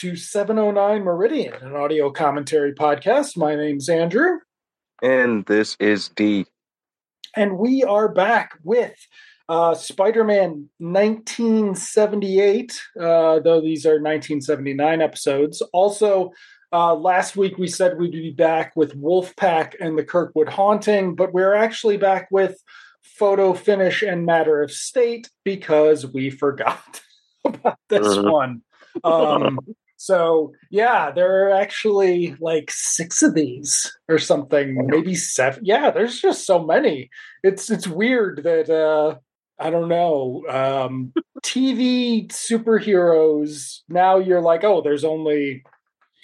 to 709 Meridian, an audio commentary podcast. My name's Andrew. And this is D. And we are back with Spider-Man 1978, though these are 1979 episodes. Also, last week we said we'd be back with Wolfpack and the Kirkwood Haunting, but we're actually back with Photo Finish and Matter of State because we forgot about this one. So, yeah, there are actually like six of these or something, maybe seven. Yeah, there's just so many. It's weird that, I don't know, TV superheroes, now you're like, oh, there's only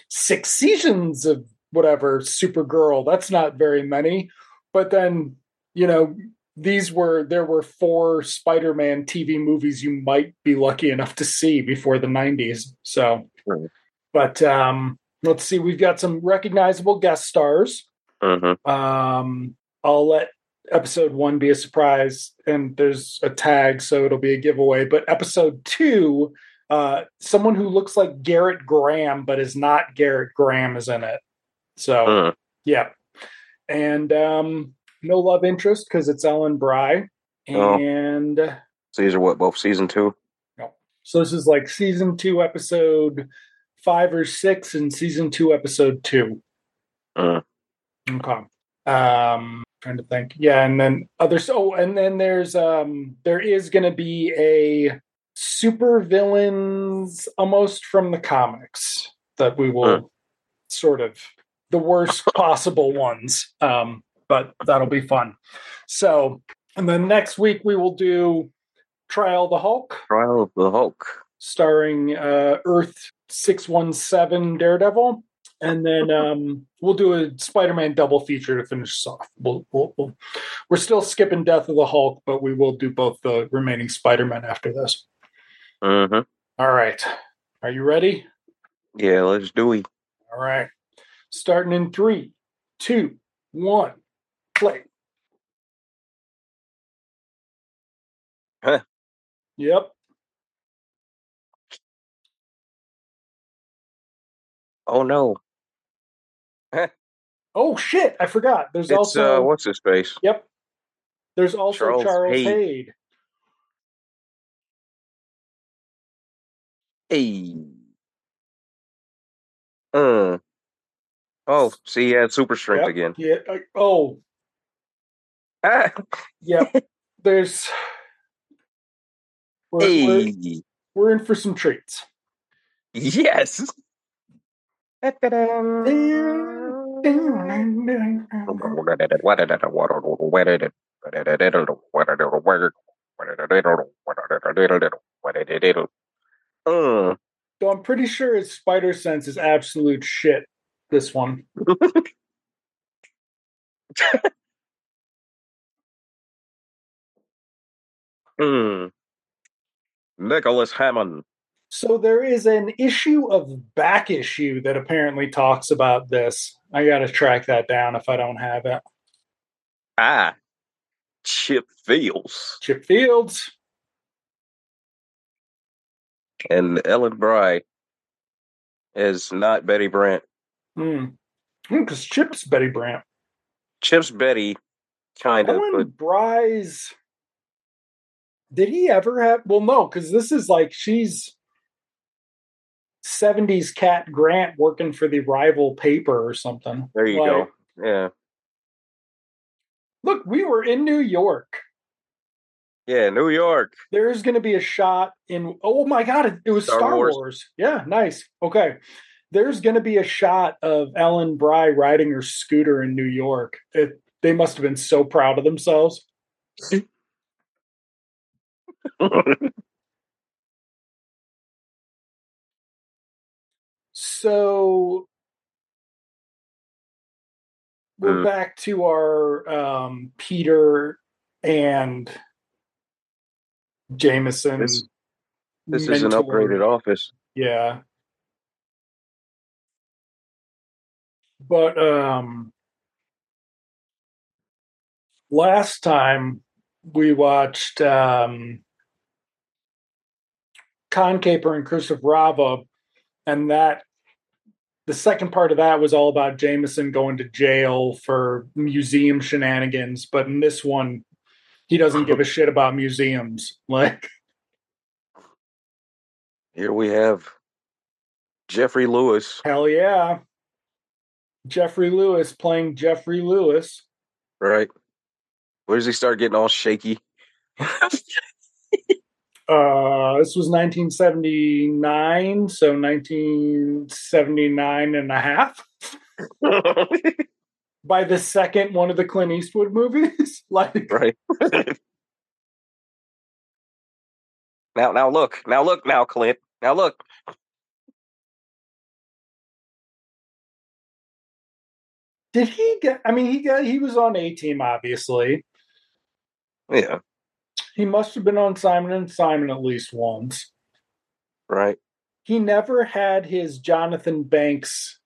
six seasons of whatever, Supergirl. That's not very many. But then, you know, there were four Spider-Man TV movies you might be lucky enough to see before the 90s. So, but let's see, we've got some recognizable guest stars. I'll let episode one be a surprise, and there's a tag, so it'll be a giveaway. But episode two, someone who looks like Garrett Graham but is not Garrett Graham is in it. So, yeah. And no love interest because it's Ellen Bry. And so these are what, both season two? No. So this is like season two, episode 5 or 6, and season two, episode 2. Okay. Trying to think. Yeah, and then others. Oh, and then there is going to be a super villains almost from the comics that we will sort of the worst possible ones. But that'll be fun. So, and then next week we will do Trial of the Hulk. Starring Earth 617 Daredevil. And then we'll do a Spider-Man double feature to finish us off. We're still skipping Death of the Hulk, but we will do both the remaining Spider-Men after this. All right. Are you ready? Yeah, let's do it. All right. Starting in 3, 2, 1. Play. Huh. Yep. Oh no. Huh. Oh shit, I forgot. There's also what's his face? Yep. There's also Charles Hayde. Hey. Oh, see, he had super strength again. Yeah. Yep. There's. We're in for some treats. Yes. So I'm pretty sure his spider sense is absolute shit. This one. Nicholas Hammond. So there is an issue of Back Issue that apparently talks about this. I gotta track that down if I don't have it. Ah. Chip Fields. And Ellen Bry is not Betty Brant. Because Chip's Betty Brant. Chip's Betty, kind of. Ellen Bry's. Did he ever have? Well, no, because this is like she's 70s Cat Grant working for the rival paper or something. There you go. Yeah. Look, we were in New York. Yeah, New York. There's going to be a shot in. Oh my God, it was Star Wars. Yeah, nice. Okay. There's going to be a shot of Ellen Bry riding her scooter in New York. They must have been so proud of themselves. So we're back to our Peter and Jameson. This is an upgraded office. Yeah. But last time we watched Con Caper and Curse of Rava And that the second part of that was all about Jameson going to jail for museum shenanigans. But in this one, he doesn't give a shit about museums. Like, here we have Jeffrey Lewis. Hell yeah. Jeffrey Lewis playing Jeffrey Lewis. Right. Where does he start getting all shaky? This was 1979, so 1979 and a half. By the second one of the Clint Eastwood movies. Like, right. Now look, Clint. Now look. Did he get, I mean, he was on A-Team, obviously. Yeah. He must have been on Simon & Simon at least once. Right. He never had his Jonathan Banks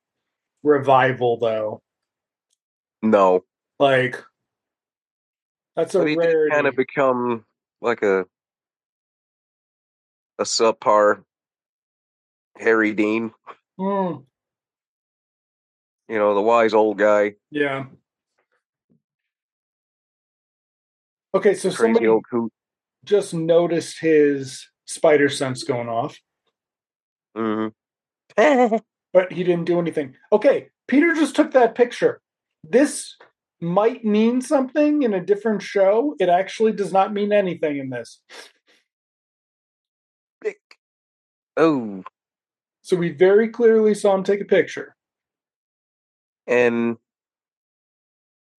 revival, though. No. Like, that's a rarity. He kind of become like a subpar Harry Dean. Mm. You know, the wise old guy. Yeah. Okay, so crazy somebody old coot just noticed his spider sense going off. Mm-hmm. But he didn't do anything. Okay, Peter just took that picture. This might mean something in a different show. It actually does not mean anything in this. Oh. So we very clearly saw him take a picture. And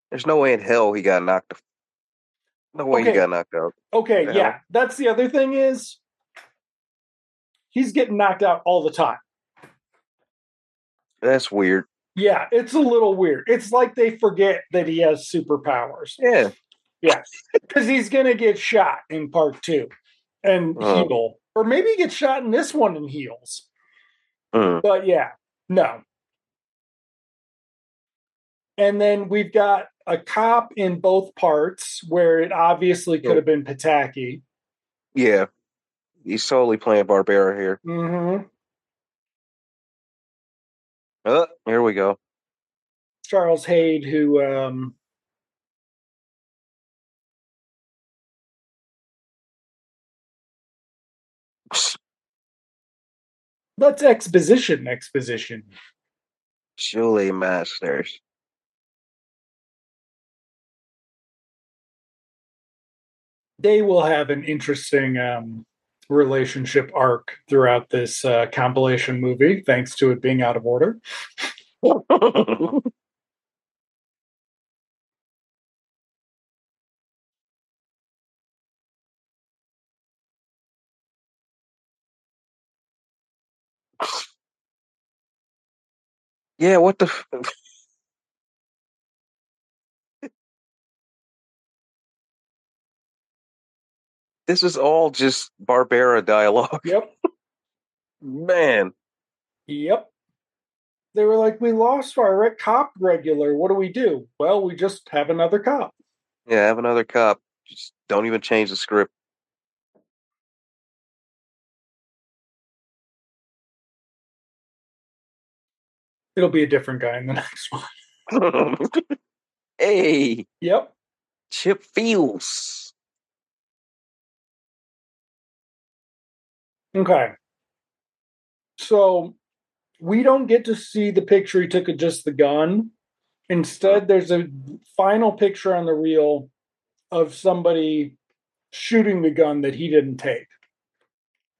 there's no way in hell he got knocked out. No way he got knocked out. Okay, yeah. That's the other thing is he's getting knocked out all the time. That's weird. Yeah, it's a little weird. It's like they forget that he has superpowers. Yeah. Yeah. Because he's going to get shot in part two and heal. Or maybe he gets shot in this one and heals. But yeah, no. And then we've got a cop in both parts where it obviously could have been Pataki. Yeah. He's solely playing Barbera here. Mm-hmm. Oh, here we go. Charles Hayde, who... Let's exposition. Julie Masters. They will have an interesting relationship arc throughout this compilation movie, thanks to it being out of order. Yeah, what the... This is all just Barbera dialogue. Yep. Man. Yep. They were like, we lost our cop regular. What do we do? Well, we just have another cop. Yeah, have another cop. Just don't even change the script. It'll be a different guy in the next one. Hey. Yep. Chip Fields. Okay. So we don't get to see the picture he took of just the gun. Instead, there's a final picture on the reel of somebody shooting the gun that he didn't take.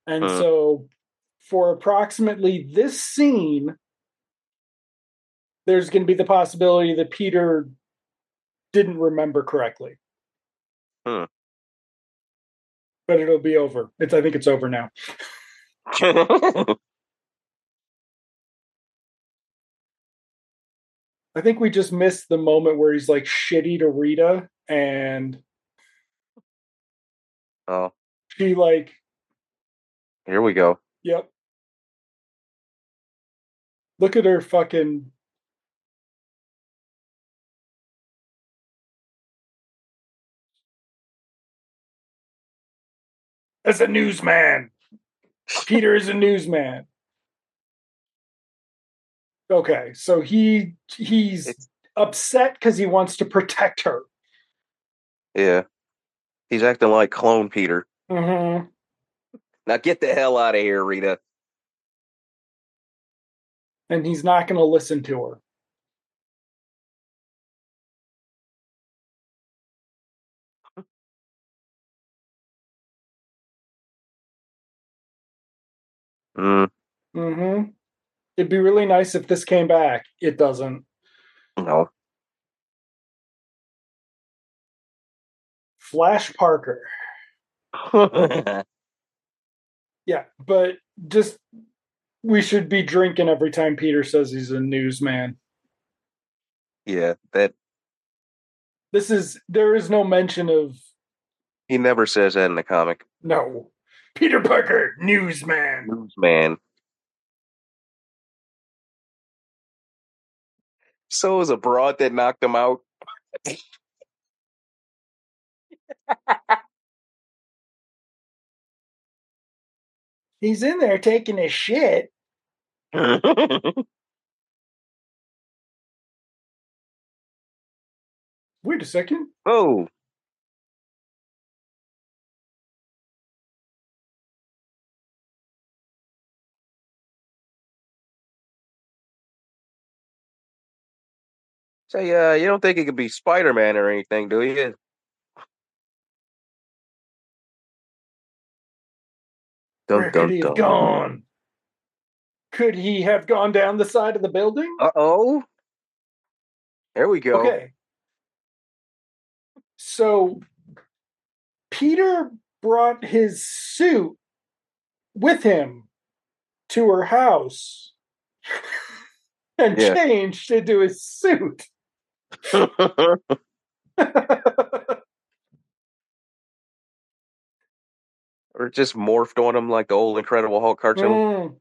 And so for approximately this scene, there's going to be the possibility that Peter didn't remember correctly. Huh. But it'll be over. I think it's over now. I think we just missed the moment where he's like shitty to Rita and she like... Here we go. Yep. Look at her fucking... As a newsman. Peter is a newsman. Okay, so he's upset because he wants to protect her. Yeah. He's acting like clone Peter. Mm-hmm. Now get the hell out of here, Rita. And he's not going to listen to her. Mm-hmm. It'd be really nice if this came back. It doesn't. No. Flash Parker. Yeah, but just we should be drinking every time Peter says he's a newsman. Yeah, that. There is no mention of. He never says that in the comic. No. Peter Parker, newsman. Newsman. So was a broad that knocked him out. He's in there taking his shit. Wait a second. Oh. Say, you don't think it could be Spider-Man or anything, do you? Where could he have gone? Could he have gone down the side of the building? Uh-oh. There we go. Okay. So, Peter brought his suit with him to her house and changed into his suit. Or just morphed on him like the old Incredible Hulk cartoon.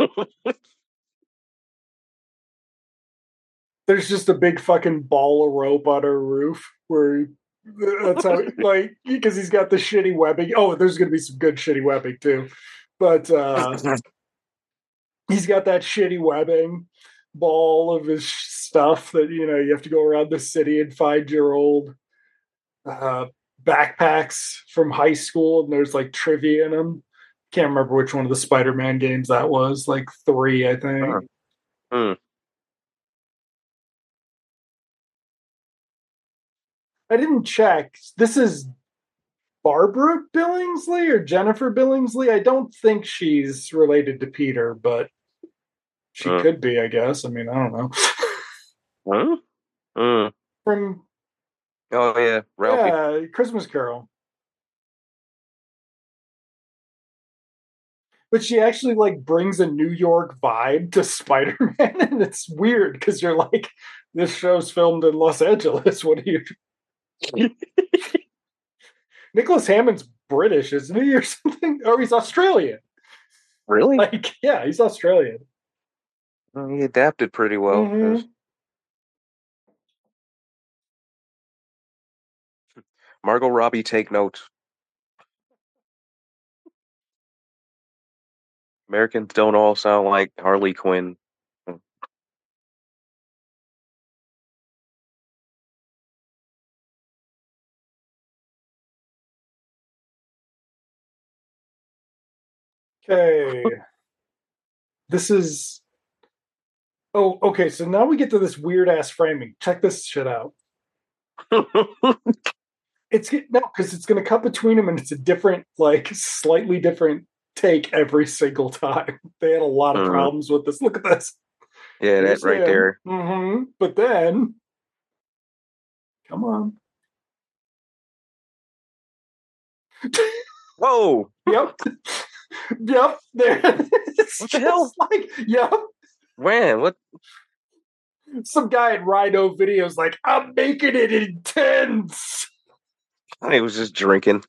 Mm. There's just a big fucking ball of rope on her roof where that's how, like, because he's got the shitty webbing. Oh, there's going to be some good shitty webbing too. But he's got that shitty webbing, ball of his stuff that, you know, you have to go around the city and find your old backpacks from high school, and there's like trivia in them. Can't remember which one of the Spider-Man games that was, like 3, I think. I didn't check. This is Barbara Billingsley or Jennifer Billingsley. I don't think she's related to Peter, but she could be, I guess. I mean, I don't know. From Oh, yeah. Ralphie. Yeah, Christmas Carol. But she actually, like, brings a New York vibe to Spider-Man, and it's weird, because you're like, this show's filmed in Los Angeles, what are you... Nicholas Hammond's British, isn't he, or something? Or he's Australian. Really? Like, yeah, he's Australian. Well, he adapted pretty well. Mm-hmm. Margot Robbie, take note. Americans don't all sound like Harley Quinn. Okay. This is... Oh, okay, so now we get to this weird-ass framing. Check this shit out. It's no, because it's going to cut between them, and it's a different, like, slightly different take every single time. They had a lot of problems with this. Look at this. Yeah, that right there. Mm-hmm. But then, come on. Whoa. Yep. Yep. There. What the hell? Like, yep. When? What? Some guy at Rhino Video's like, I'm making it intense. I think he was just drinking.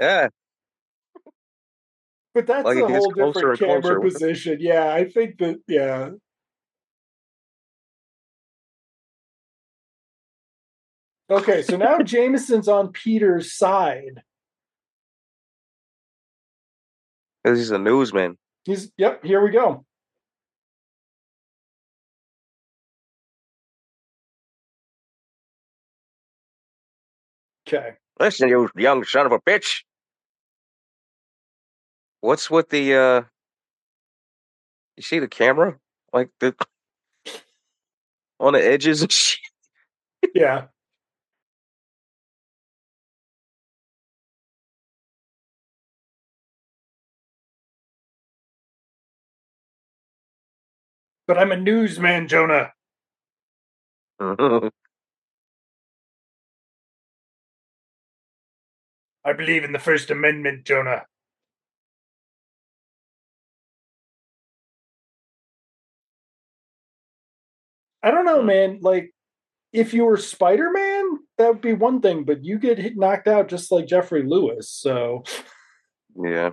Yeah. But that's like a whole different camera position. Yeah, I think that, yeah. Okay, so now Jameson's on Peter's side. Because he's a newsman. Yep, here we go. Okay. Listen, you young son of a bitch. What's with the, you see the camera? Like, the on the edges and shit. Yeah. But I'm a newsman, Jonah. I believe in the First Amendment, Jonah. I don't know, man. Like, if you were Spider-Man, that would be one thing, but you get knocked out just like Jeffrey Lewis, so... Yeah.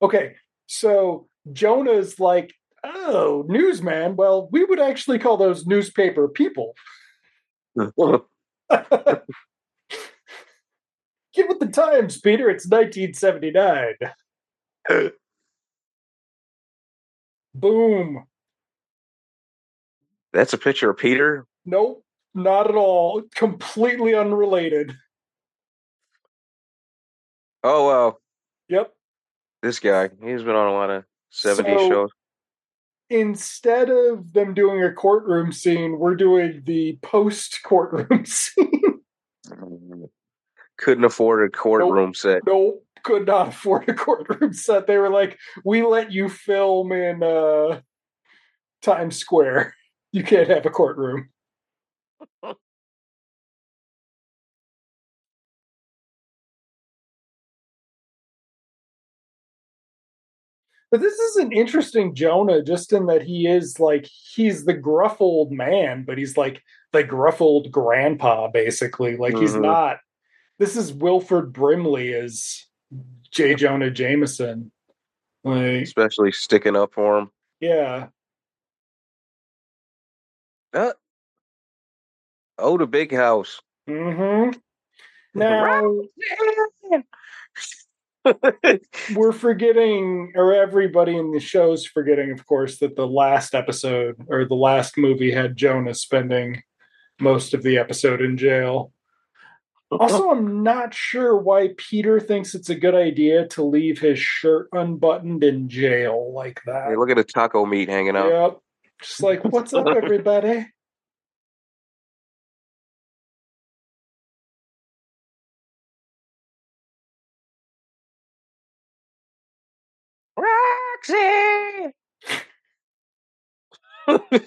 Okay, so... Jonah's like, oh, newsman. Well, we would actually call those newspaper people. Get with the times, Peter. It's 1979. Boom. That's a picture of Peter? Nope, not at all. Completely unrelated. Oh, wow. Yep. This guy, he's been on a lot of 70s shows. Instead of them doing a courtroom scene, we're doing the post-courtroom scene. Couldn't afford a courtroom set. Nope, could not afford a courtroom set. They were like, we let you film in Times Square. You can't have a courtroom. But this is an interesting Jonah, just in that he is like, he's the gruff old man, but he's like the gruff old grandpa, basically. Like, he's not. This is Wilford Brimley as J. Jonah Jameson. Like, especially sticking up for him. Yeah. Oh, the big house. Mm-hmm. Now... We're forgetting, or everybody in the show's forgetting, of course, that the last episode or the last movie had Jonah spending most of the episode in jail. Also, I'm not sure why Peter thinks it's a good idea to leave his shirt unbuttoned in jail like that. Hey, look at the taco meat hanging out. Yep. Just like, what's up, everybody? Okay,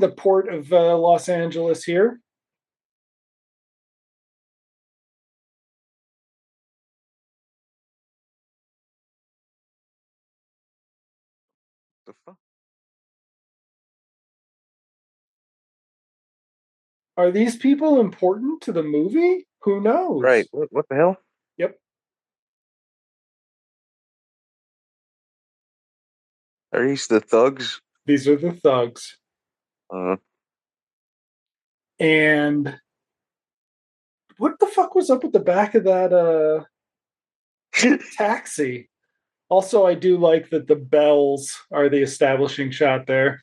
the port of Los Angeles here. The fuck? Are these people important to the movie? Who knows? Right. What the hell? Yep. Are these the thugs? These are the thugs. And what the fuck was up with the back of that taxi? Also, I do like that the bells are the establishing shot there.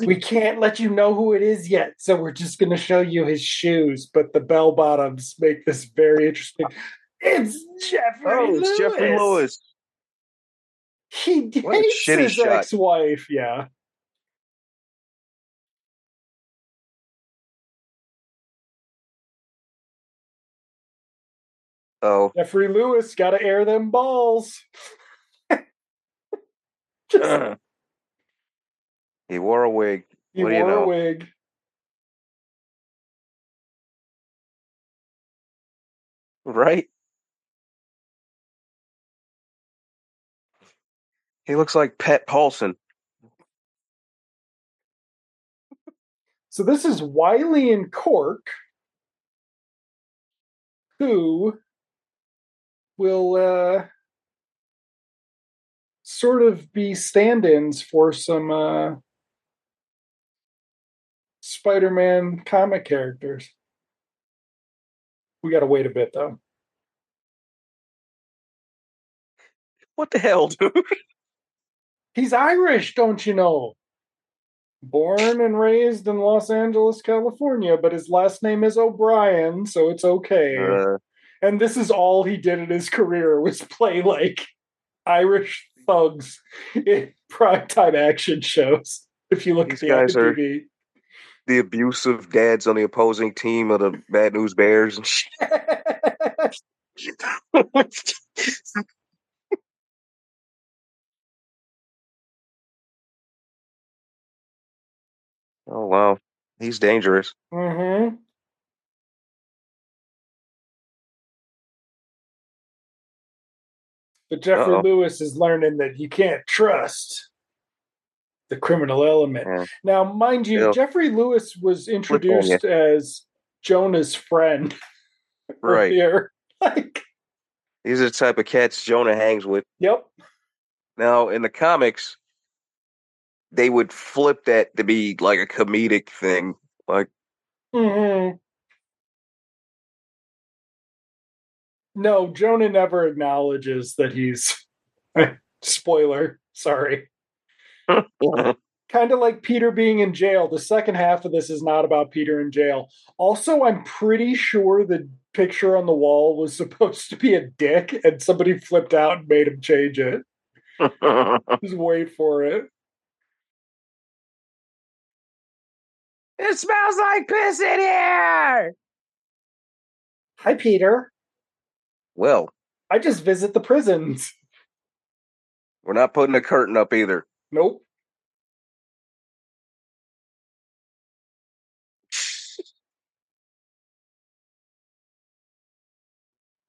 We can't let you know who it is yet, so we're just going to show you his shoes. But the bell bottoms make this very interesting. It's Jeffrey Lewis. It's Jeffrey Lewis. He hates his ex-wife, yeah. Oh. Jeffrey Lewis, gotta air them balls. He wore a wig. He wore a wig. Right? He looks like Pet Paulson. So this is Wiley and Cork, who will sort of be stand-ins for some Spider-Man comic characters. We gotta wait a bit, though. What the hell, dude? He's Irish, don't you know? Born and raised in Los Angeles, California, but his last name is O'Brien, so it's okay. And this is all he did in his career was play, like, Irish thugs in primetime action shows. If you look at the IMDb. The abusive dads on the opposing team of the Bad News Bears and shit. Oh, wow. He's dangerous. Mm-hmm. But Jeffrey Lewis is learning that you can't trust the criminal element. Yeah. Now, mind you, Jeffrey Lewis was introduced as Jonah's friend. Right. Here. Like, these are the type of cats Jonah hangs with. Yep. Now, in the comics, they would flip that to be like a comedic thing. Like, mm-hmm. No, Jonah never acknowledges that he's... Spoiler, sorry. Kind of like Peter being in jail. The second half of this is not about Peter in jail. Also, I'm pretty sure the picture on the wall was supposed to be a dick, and somebody flipped out and made him change it. Just wait for it. It smells like piss in here! Hi, Peter. Well, I just visit the prisons. We're not putting a curtain up either. Nope.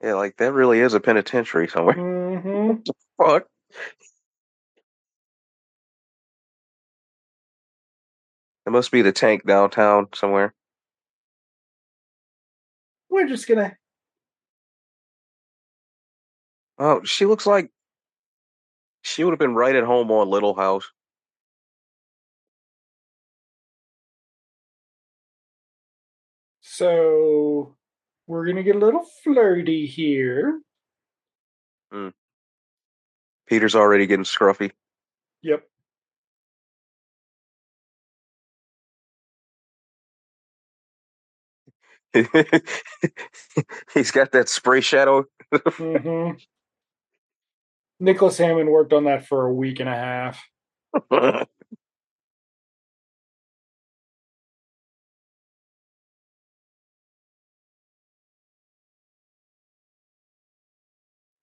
Yeah, like, that really is a penitentiary somewhere. Mm-hmm. What the fuck? It must be the Tank downtown somewhere. We're just gonna... Oh, she looks like she would have been right at home on Little House. So, we're going to get a little flirty here. Mm. Peter's already getting scruffy. Yep. He's got that spray shadow. Mm-hmm. Nicholas Hammond worked on that for a week and a half.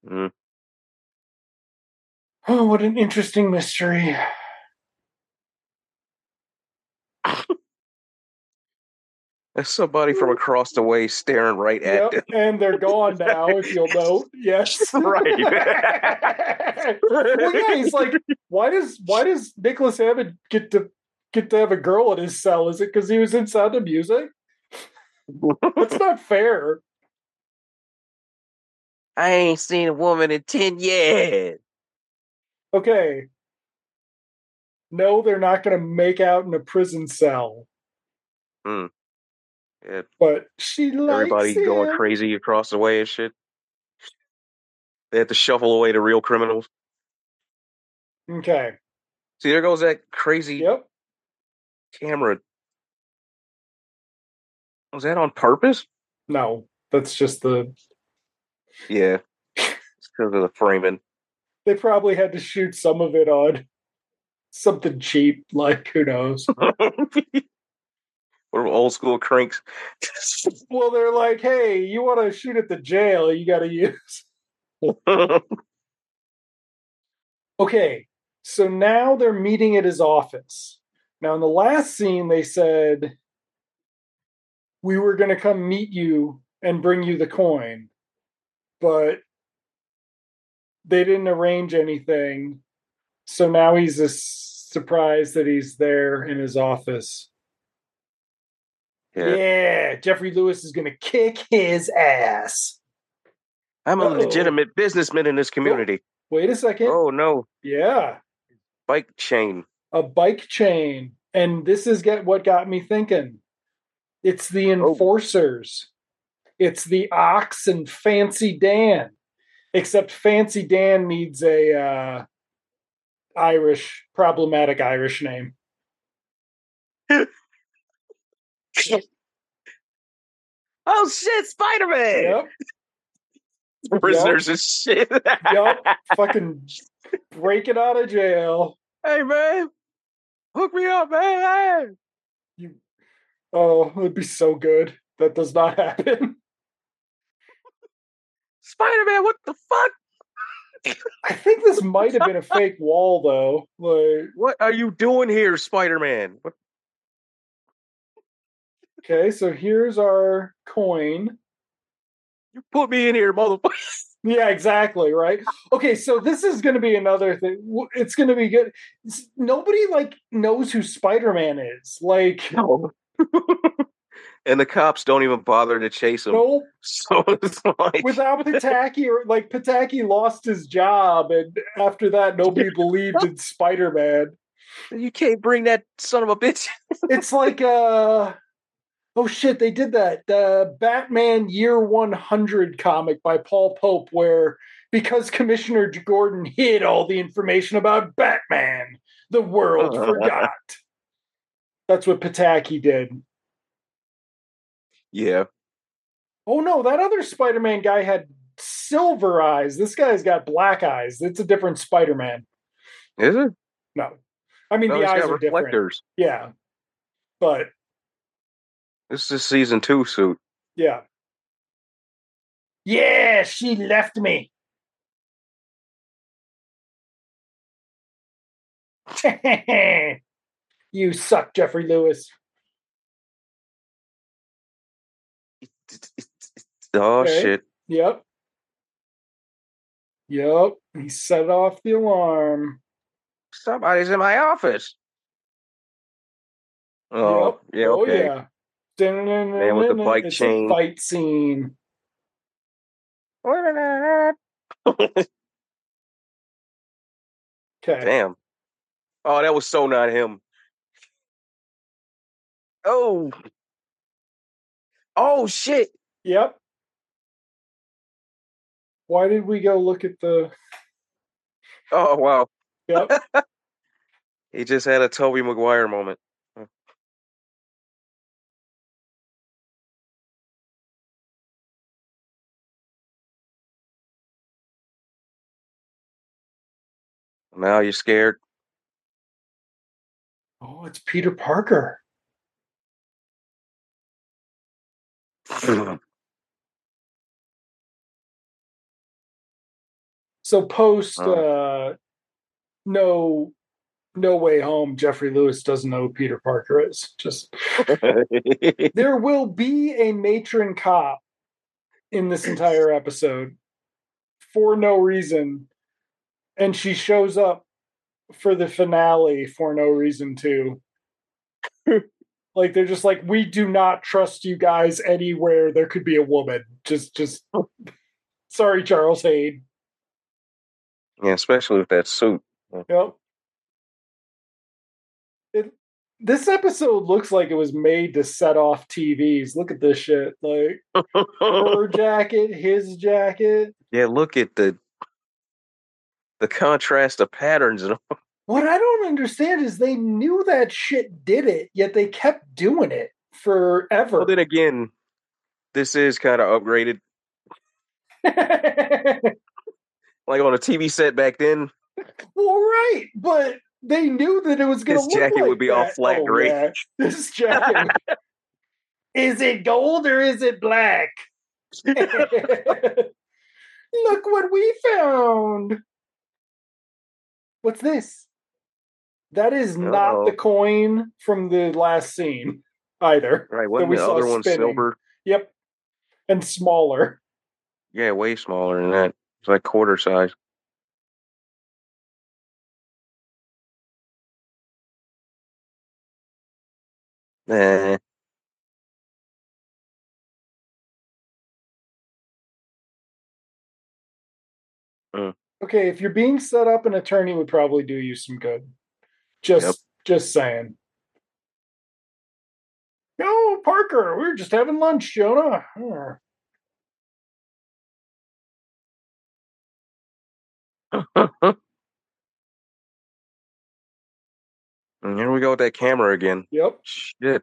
Mm. Oh, what an interesting mystery. There's somebody from across the way staring right at them. And they're gone now, if you'll note. Yes. Right. Well, yeah, he's like, why does Nicholas Hammond get to have a girl in his cell? Is it because he was in Sound of Music? That's not fair. I ain't seen a woman in 10 years. Okay. No, they're not going to make out in a prison cell. Hmm. Yeah. But she likes everybody going crazy across the way and shit. They have to shuffle away the real criminals. Okay. See, there goes that crazy camera. Was that on purpose? No, that's just the... Yeah. It's because of the framing. They probably had to shoot some of it on something cheap, like, who knows. What are old school cranks? Well, they're like, hey, you want to shoot at the jail, you got to use... Okay, so now they're meeting at his office. Now, in the last scene, they said, we were going to come meet you and bring you the coin. But they didn't arrange anything. So now he's surprised that he's there in his office. Yeah, Jeffrey Lewis is going to kick his ass. I'm a legitimate businessman in this community. Wait a second. Oh, no. Yeah. Bike chain. A bike chain. And this is what got me thinking. It's the Enforcers. It's the Ox and Fancy Dan. Except Fancy Dan needs a Irish, problematic Irish name. Oh shit, Spider-Man! Yep. Prisoners and shit. Yup. Fucking breaking out of jail. Hey man, hook me up, man. You. Oh, it'd be so good. That does not happen. Spider-Man, what the fuck? I think this might have been a fake wall, though. Like, what are you doing here, Spider-Man? What? Okay, so here's our coin. You put me in here, motherfucker. Yeah, exactly, right? Okay, so this is going to be another thing. It's going to be good. Nobody, like, knows who Spider-Man is. Like... No. And the cops don't even bother to chase him. Nope. So it's like... Without Pataki, like, Pataki lost his job, and after that, nobody believed in Spider-Man. You can't bring that son of a bitch. It's like, oh shit, they did that. The Batman Year 100 comic by Paul Pope, where because Commissioner Gordon hid all the information about Batman, the world forgot. That's what Pataki did. Yeah. Oh no, that other Spider-Man guy had silver eyes. This guy's got black eyes. It's a different Spider-Man. Is it? No. I mean, the eyes are reflectors. Different. Yeah. But... this is season 2 suit. Yeah. Yeah, she left me. You suck, Jeffrey Lewis. Oh, okay. Shit. Yep. Yep. He set off the alarm. Somebody's in my office. Oh, yep. Yeah, okay. Oh, yeah. Man with the bike chain. Fight scene. Okay. Damn. Oh, that was so not him. Oh. Oh shit. Yep. Why did we go look at the? Oh wow. Yep. He just had a Tobey Maguire moment. Now you're scared. Oh, it's Peter Parker. So post No Way Home, Jeffrey Lewis doesn't know who Peter Parker is. Just there will be a matron cop in this entire episode for no reason. And she shows up for the finale for no reason, too. Like, they're just like, we do not trust you guys anywhere. There could be a woman. Just. Sorry, Charles Hayden. Yeah, especially with that suit. Yep. This episode looks like it was made to set off TVs. Look at this shit. Like, her jacket, his jacket. Yeah, look at the contrast of patterns and all. What I don't understand is they knew that shit did it, yet they kept doing it forever. Well, then again, this is kind of upgraded. Like on a TV set back then. Well, right, but they knew that it was going to look like this jacket would be that. All flat gray. Yeah. This jacket. Is it gold or is it black? Look what we found. What's this? That is not the coin from the last scene either. Right, wasn't the other one silver? Yep. And smaller. Yeah, way smaller than that. It's like quarter size. Nah. Okay, if you're being set up, an attorney would probably do you some good. Just saying. Oh, Parker, we were just having lunch, Jonah. And here we go with that camera again. Yep. Shit.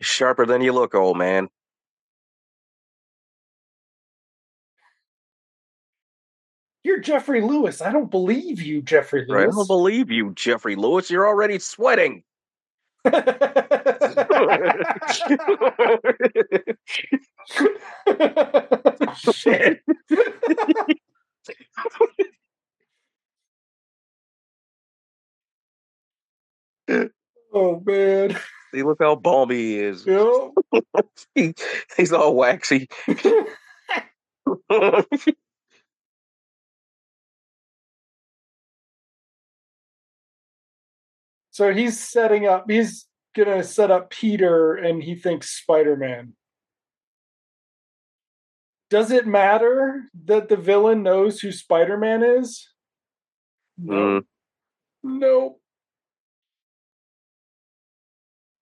Sharper than you look, old man. You're Jeffrey Lewis. I don't believe you, Jeffrey Lewis. I don't believe you, Jeffrey Lewis. You're already sweating. Shit. Oh, man. See, look how balmy he is. Yep. He's all waxy. So he's setting up, he's going to set up Peter, and he thinks Spider-Man. Does it matter that the villain knows who Spider-Man is? No.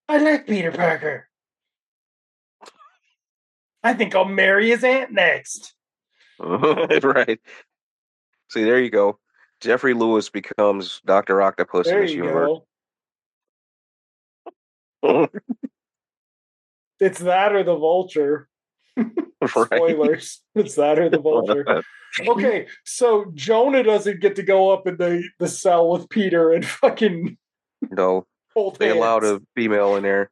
I like Peter Parker. I think I'll marry his aunt next. Right. See, there you go. Jeffrey Lewis becomes Dr. Octopus in this universe. Go. It's that or the Vulture. Spoilers. Right. It's that or the Vulture. Okay, so Jonah doesn't get to go up in the cell with Peter and fucking no. They hands. Allowed a female in there.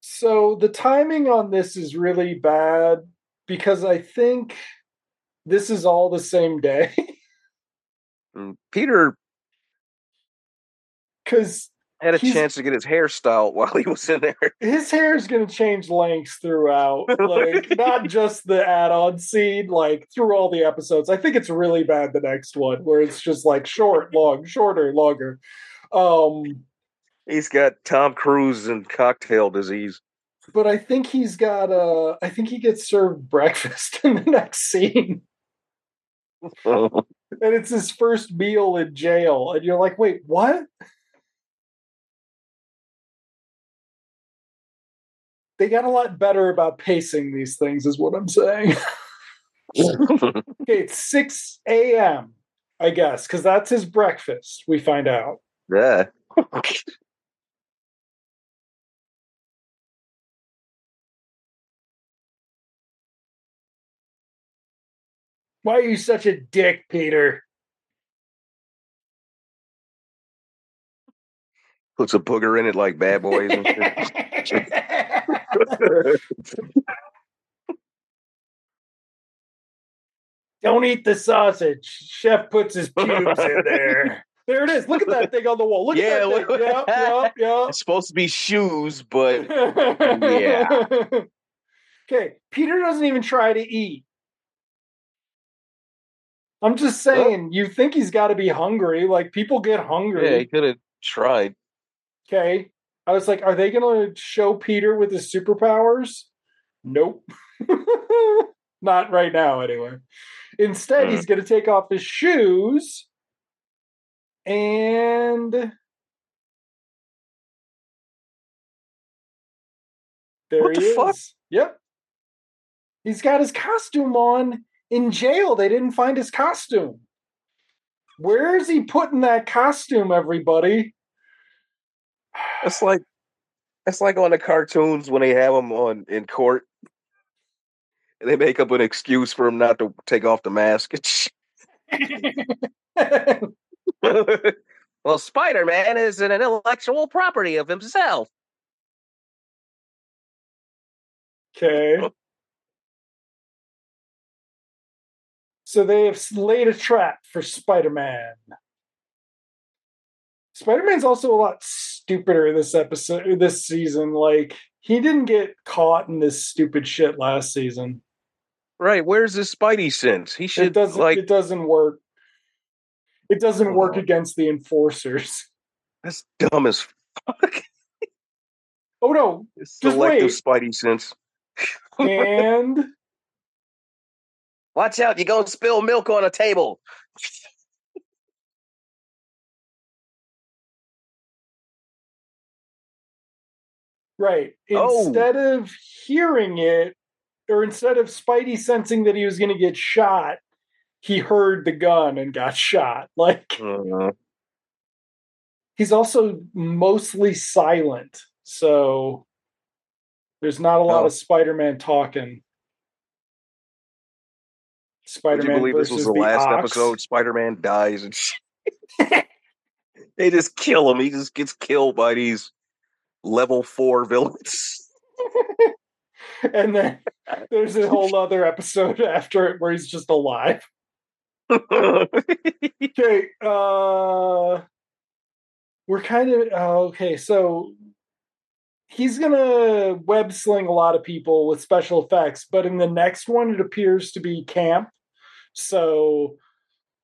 So the timing on this is really bad because I think this is all the same day. Peter had a chance to get his hair styled while he was in there. His hair is going to change lengths throughout, like not just the add-on scene, like through all the episodes. I think it's really bad the next one where it's just like short, long, shorter, longer. He's got Tom Cruise and cocktail disease. But I think he's got I think he gets served breakfast in the next scene. And it's his first meal in jail. And you're like, wait, what? They got a lot better about pacing these things, is what I'm saying. Okay, it's 6 a.m., I guess, because that's his breakfast, we find out. Yeah. Why are you such a dick, Peter? Puts a booger in it like Bad Boys and shit. Don't eat the sausage. Chef puts his pubes in there. There it is. Look at that thing on the wall. Look at that thing. Yep. It's supposed to be shoes, but yeah. Okay, Peter doesn't even try to eat. I'm just saying, you think he's got to be hungry. Like, people get hungry. Yeah, he could have tried. Okay. I was like, are they going to show Peter with his superpowers? Nope. Not right now, anyway. Instead, he's going to take off his shoes and... There he is. What the fuck? Yep. He's got his costume on. In jail, they didn't find his costume. Where is he putting that costume, everybody? That's like on the cartoons when they have him in court. And they make up an excuse for him not to take off the mask. Well, Spider-Man is an intellectual property of himself. Okay. So they have laid a trap for Spider-Man. Spider-Man's also a lot stupider this season. Like, he didn't get caught in this stupid shit last season. Right, where's his Spidey sense? He should, it doesn't work. It doesn't work against the enforcers. That's dumb as fuck. Oh no. It's selective Spidey sense. And Watch out, you're going to spill milk on a table. Right. Instead of hearing it, or instead of Spidey sensing that he was going to get shot, he heard the gun and got shot. Like, he's also mostly silent, so there's not a lot of Spider-Man talking. Spider-Man versus the Ox. Would you believe this was the last episode? Spider-Man dies and shit. They just kill him. He just gets killed by these level 4 villains. And then there's a whole other episode after it where he's just alive. Okay, we're kind of... okay, so he's going to web-sling a lot of people with special effects, but in the next one, it appears to be camp. So,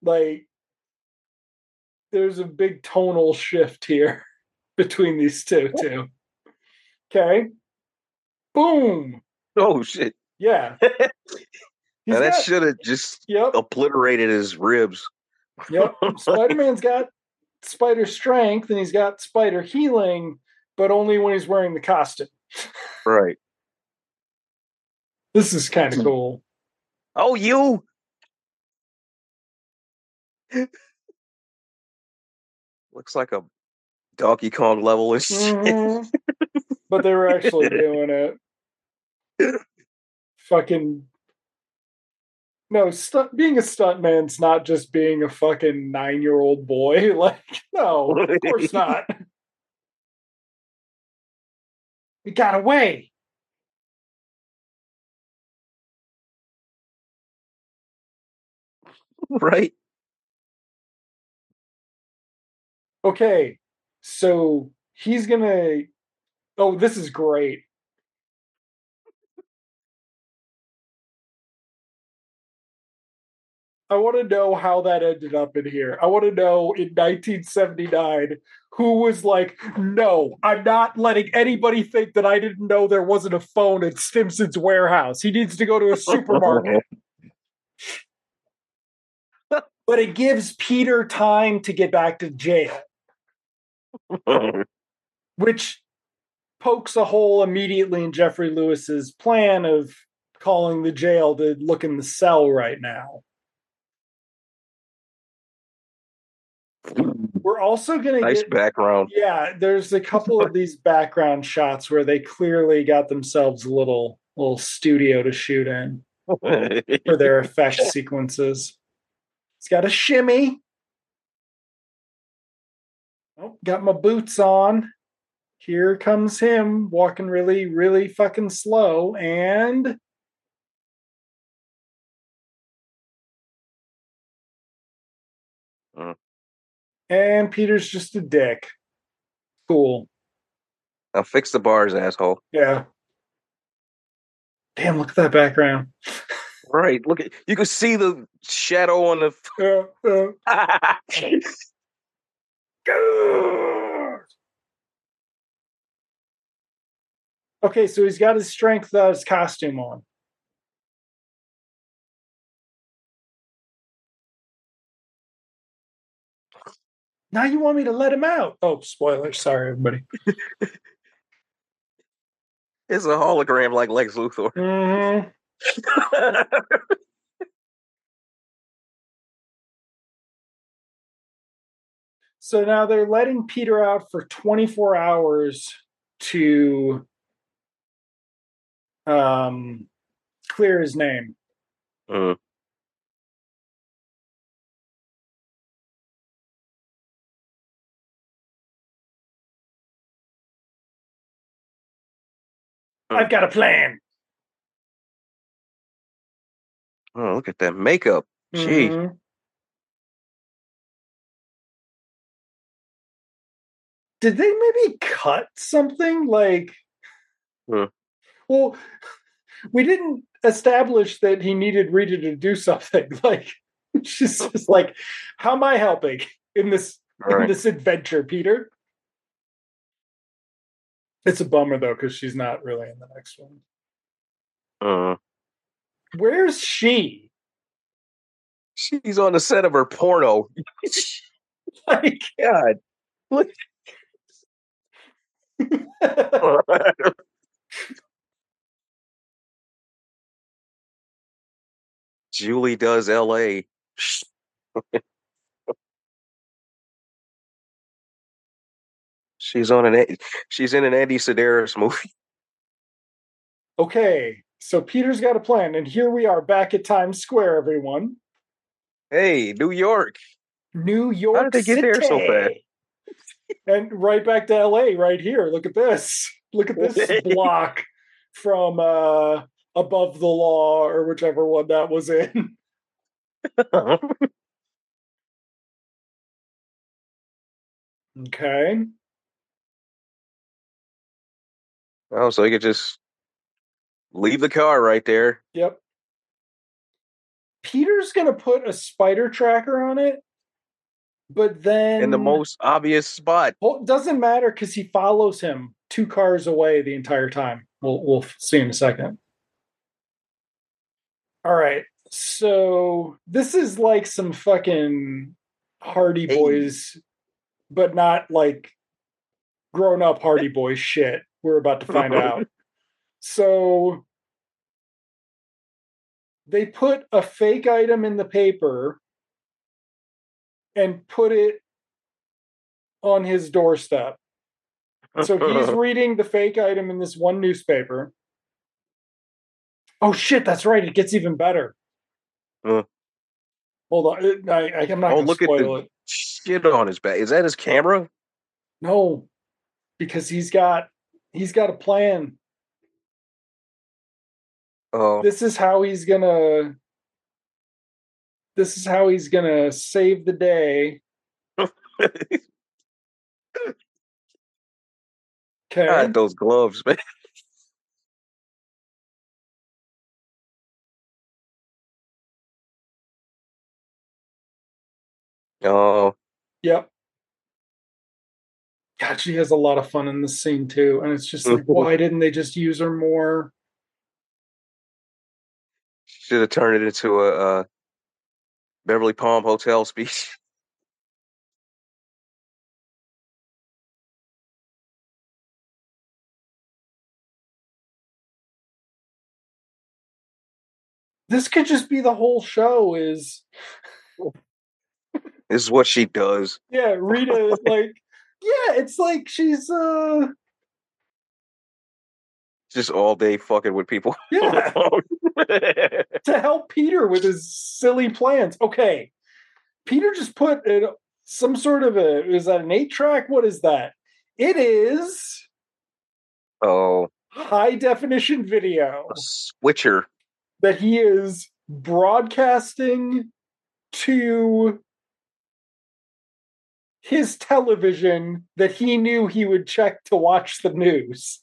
like, there's a big tonal shift here between these two. Okay. Boom! Oh, shit. Yeah. Now that should have just obliterated his ribs. Yep. Spider-Man's got spider strength, and he's got spider healing, but only when he's wearing the costume. Right. This is kind of cool. Oh, you! Looks like a Donkey Kong level and shit. Mm-hmm. But they were actually doing it. Fucking... No, being a stuntman's not just being a fucking 9-year-old boy. Like, no, of course not. It got away. Right. Okay, so he's gonna... Oh, this is great. I want to know how that ended up in here. I want to know in 1979 who was like, no, I'm not letting anybody think that I didn't know there wasn't a phone at Stimson's warehouse. He needs to go to a supermarket. But it gives Peter time to get back to jail. Which pokes a hole immediately in Jeffrey Lewis's plan of calling the jail to look in the cell right now. We're also going to get... Nice background. Yeah, there's a couple of these background shots where they clearly got themselves a little studio to shoot in for their effect sequences. It's got a shimmy. Oh, got my boots on. Here comes him walking really, really fucking slow, and Peter's just a dick. Cool. Now fix the bars, asshole. Yeah. Damn! Look at that background. Right. Look at you. Can see the shadow on the. Okay, so he's got his strength without his costume on. Now you want me to let him out? Oh, spoilers. Sorry, everybody. It's a hologram like Lex Luthor. Mm-hmm. So now they're letting Peter out for 24 hours to... clear his name. I've got a plan. Oh, look at that makeup. Gee. Mm-hmm. Did they maybe cut something? Like... Well, we didn't establish that he needed Rita to do something. Like, she's just like, how am I helping in this in this adventure, Peter? It's a bummer, though, because she's not really in the next one. Where's she? She's on the set of her porno. My God. What? Julie Does LA. She's in an Andy Sedaris movie. Okay, so Peter's got a plan, and here we are back at Times Square, everyone. Hey, New York. New York. How did they get there so fast? And right back to LA right here. Look at this. Look at this block from Above the Law or whichever one that was in. Okay. Oh, so you could just leave the car right there. Yep. Peter's going to put a spider tracker on it, but then... in the most obvious spot. Well, it doesn't matter because he follows him 2 cars away the entire time. We'll see in a second. All right. So this is like some fucking Hardy Boys, but not like grown-up Hardy Boys shit. We're about to find out. So they put a fake item in the paper and put it on his doorstep. So he's reading the fake item in this one newspaper. Oh, shit, that's right. It gets even better. Hold on. I'm not going to spoil it. Shit on his back. Is that his camera? No, because he's got a plan. Oh. This is how he's gonna save the day. Okay. God, those gloves, man. Oh. Yep. God, she has a lot of fun in this scene too. And it's just like, why didn't they just use her more? Should have turned it into a Beverly Palm Hotel speech. This could just be the whole show. This is what she does. Yeah, Rita, it's like she's just all day fucking with people. Yeah. To help Peter with his silly plans. Okay. Peter just put some sort of is that an 8-track? What is that? It is. Oh. High definition video. A switcher. That he is broadcasting to his television that he knew he would check to watch the news.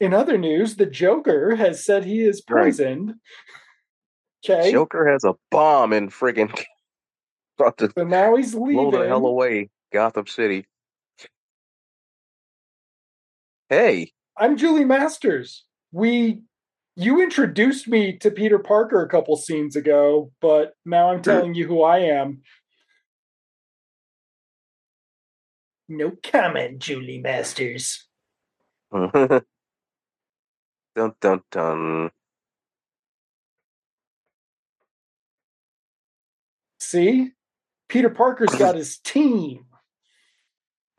In other news, the Joker has said he is poisoned. Right. Okay. Joker has a bomb in friggin'. So now he's leaving. Blow the hell away, Gotham City. Hey. I'm Julie Masters. You introduced me to Peter Parker a couple scenes ago, but now I'm telling you who I am. No comment, Julie Masters. Dun, dun, dun. See? Peter Parker's got his team.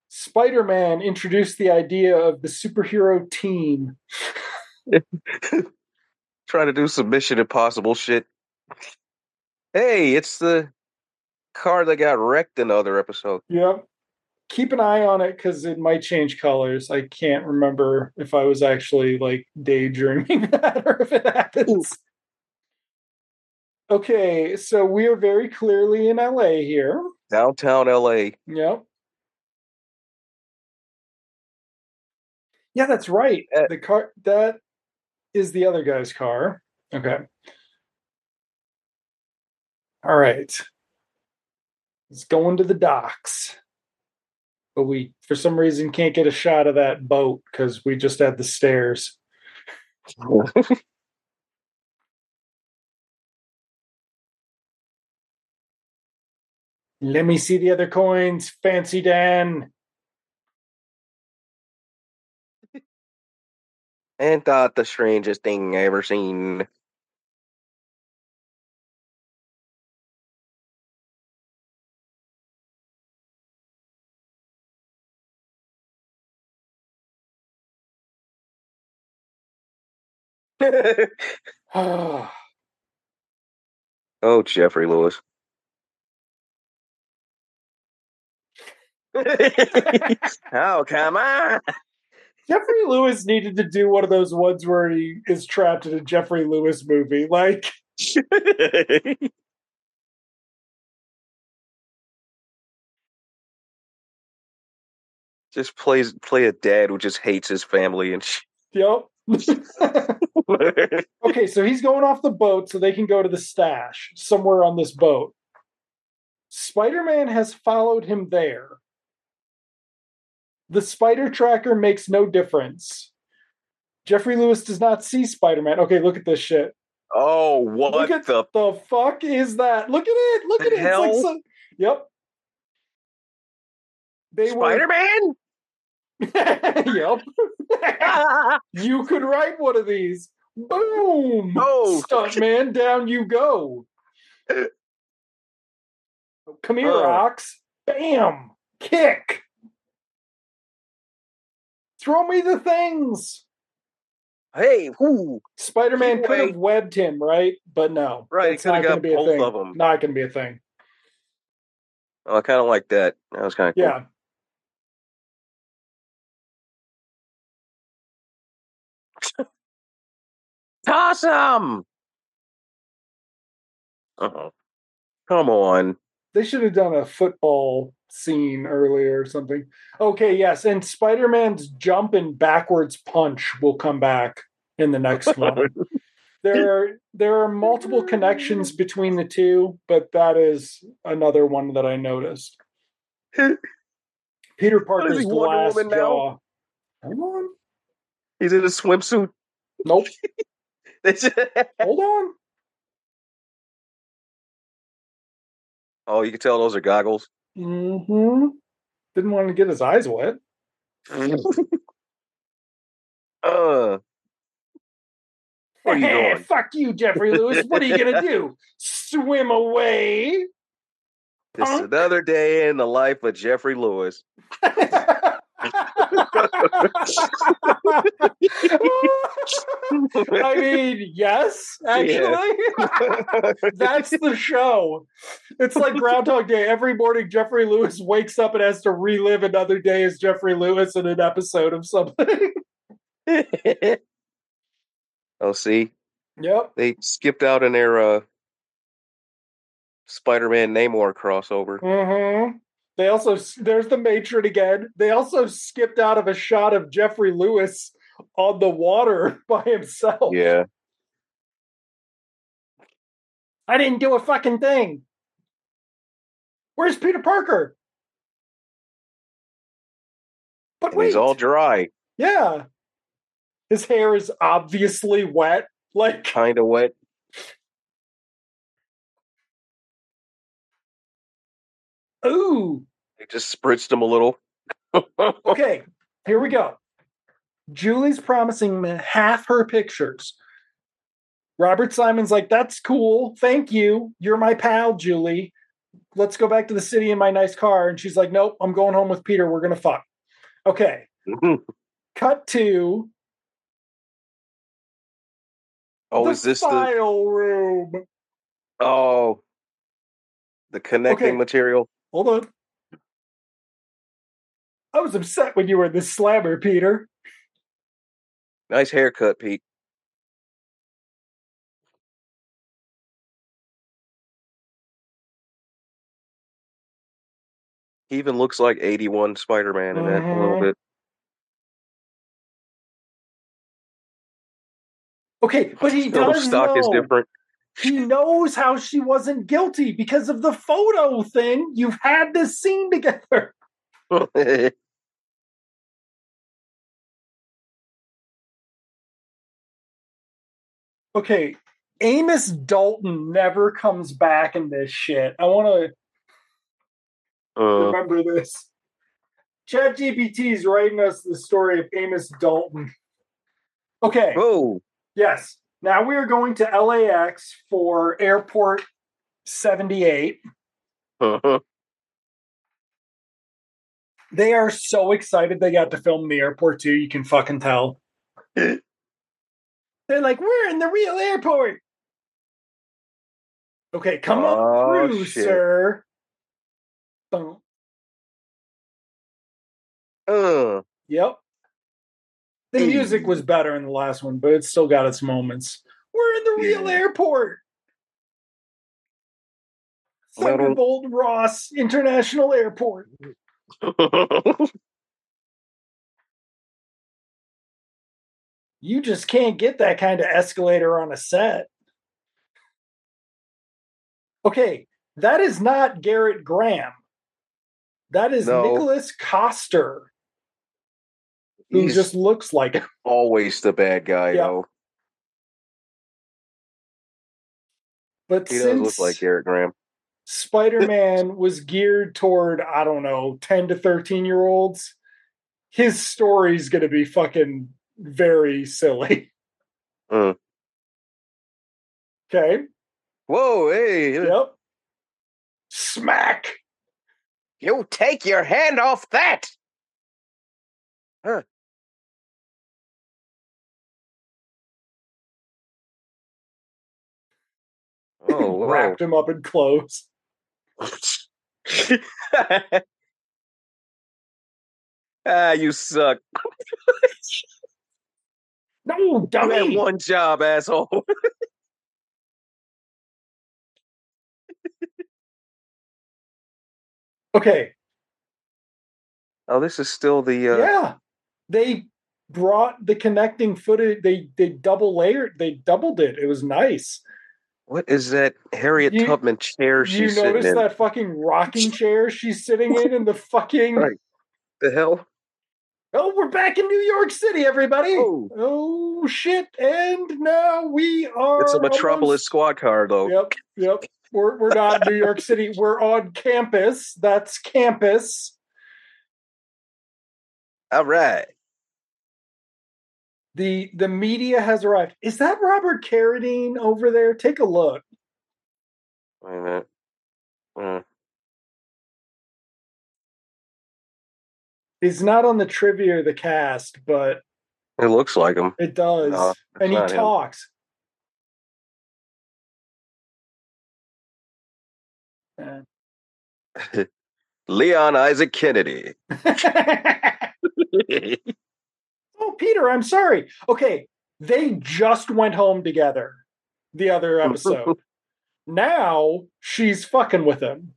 Spider-Man introduced the idea of the superhero team. Trying to do some Mission Impossible shit. Hey, it's the car that got wrecked in the other episode. Yep. Keep an eye on it because it might change colors. I can't remember if I was actually daydreaming that or if it happens. Ooh. Okay, so we are very clearly in LA here. Downtown LA. Yep. Yeah, that's right. The car that is the other guy's car. Okay. All right. It's going to the docks. But we, for some reason, can't get a shot of that boat because we just had the stairs. Let me see the other coins, Fancy Dan. And thought the strangest thing I ever seen. Oh, Jeffrey Lewis. Oh, come on. Jeffrey Lewis needed to do one of those ones where he is trapped in a Jeffrey Lewis movie. Like, just play a dad who just hates his family and shit. Yep. Okay, so he's going off the boat so they can go to the stash somewhere on this boat. Spider-Man has followed him there. The spider tracker makes no difference. Jeffrey Lewis does not see Spider-Man. Okay, look at this shit. Oh, what the fuck is that? Look at it. Look at it. Hell? It's like some... Yep. Spider-Man? Yep. You could write one of these. Boom! Oh, stuntman, down you go. Come here, Ox. Bam! Kick! Throw me the things! Hey, who? Spider-Man could have webbed him, right? But no. Right, it's not going to be a thing. Not going to be a thing. Oh, I kind of like that. That was kind of cool. Yeah. Toss him! Uh-oh. Come on. They should have done a football scene earlier or something. Okay, yes, and Spider-Man's jump and backwards punch will come back in the next one. There are multiple connections between the two, but that is another one that I noticed. Peter Parker's glass jaw. Come on. He's in a swimsuit. Nope. Hold on. Oh, you can tell those are goggles. Mm-hmm. Didn't want to get his eyes wet. What are you doing? Fuck you, Jeffrey Lewis. What are you gonna do? Swim away? This is another day in the life of Jeffrey Lewis. I mean, yes, actually. Yeah. That's the show. It's like Groundhog Day. Every morning Jeffrey Lewis wakes up and has to relive another day as Jeffrey Lewis in an episode of something. Oh, see? Yep. They skipped out in their Spider-Man Namor crossover. Mm-hmm. They also, there's the matron again. They also skipped out of a shot of Jeffrey Lewis on the water by himself. Yeah. I didn't do a fucking thing. Where's Peter Parker? But wait. He's all dry. Yeah. His hair is obviously wet. Like, kind of wet. Ooh. They just spritzed him a little. Okay, here we go. Julie's promising half her pictures. Robert Simon's like, that's cool. Thank you. You're my pal, Julie. Let's go back to the city in my nice car. And she's like, nope, I'm going home with Peter. We're going to fuck. Okay. Mm-hmm. Cut to... Oh, is this the... file room. Oh. The connecting material. Hold on. I was upset when you were the slammer, Peter. Nice haircut, Pete. He even looks like 81 Spider-Man in that a little bit. Okay, but he does stock is different. He knows how she wasn't guilty because of the photo thing. You've had this scene together. okay, Amos Dalton never comes back in this shit. I want to remember this. ChatGPT is writing us the story of Amos Dalton. Okay. Oh. Yes. Now we are going to LAX for Airport 78. Uh-huh. They are so excited they got to film in the airport, too. You can fucking tell. They're like, we're in the real airport. Okay, come on through, shit. Sir. Boom. Yep. The music was better in the last one, but it still got its moments. We're in the real airport. Thunderbolt Ross International Airport. You just can't get that kind of escalator on a set. Okay, that is not Garrett Graham. That is Nicholas Coster. Who He's just looks like him. Always the bad guy, though. But he does look like Garrett Graham. Spider-Man was geared toward, I don't know, 10 to 13-year-olds. His story's going to be fucking very silly. Okay. Whoa, hey. Yep. Smack. You take your hand off that. Huh. Oh, wrapped him up in clothes. You suck. No, dummy. You had one job, asshole. Okay. Oh, this is still the. Yeah, they brought the connecting footage. They double layered. They doubled it. It was nice. What is that Harriet Tubman chair she's sitting in? You notice that fucking rocking chair she's sitting in the fucking... Right. The hell? Oh, we're back in New York City, everybody! Oh shit, and now we are... It's a Metropolis squad car, though. Yep. We're not in New York City. We're on campus. That's campus. All right. The media has arrived. Is that Robert Carradine over there? Take a look. Wait a minute. He's not on the trivia of the cast, but... It looks like him. It does. No, and he talks. Leon Isaac Kennedy. Oh, Peter, I'm sorry. Okay, they just went home together the other episode. Now she's fucking with him.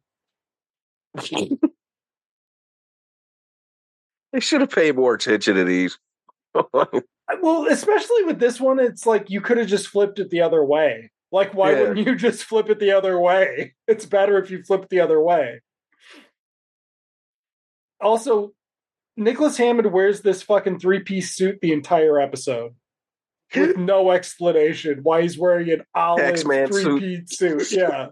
They should have paid more attention to these. Well, especially with this one, it's like you could have just flipped it the other way. Like, why wouldn't you just flip it the other way? It's better if you flip it the other way. Also, Nicholas Hammond wears this fucking three-piece suit the entire episode with no explanation why he's wearing an olive three-piece suit. Yeah,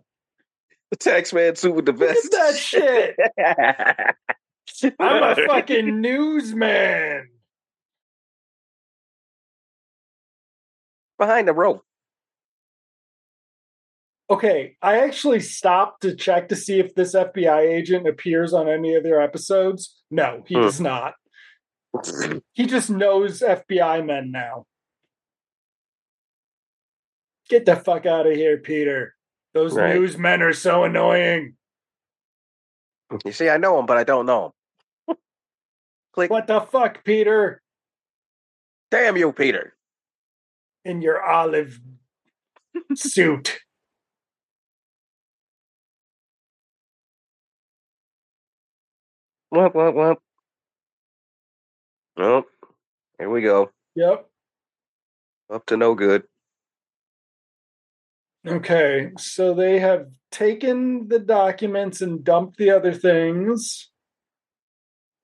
the taxman suit with the vest. Look at that shit. I'm a fucking newsman behind the rope. Okay, I actually stopped to check to see if this FBI agent appears on any of their episodes. No, he does not. He just knows FBI men now. Get the fuck out of here, Peter. Those newsmen are so annoying. You see, I know him, but I don't know him. Click. What the fuck, Peter? Damn you, Peter. In your olive suit. Womp. Nope. Here we go. Yep. Up to no good. Okay, so they have taken the documents and dumped the other things.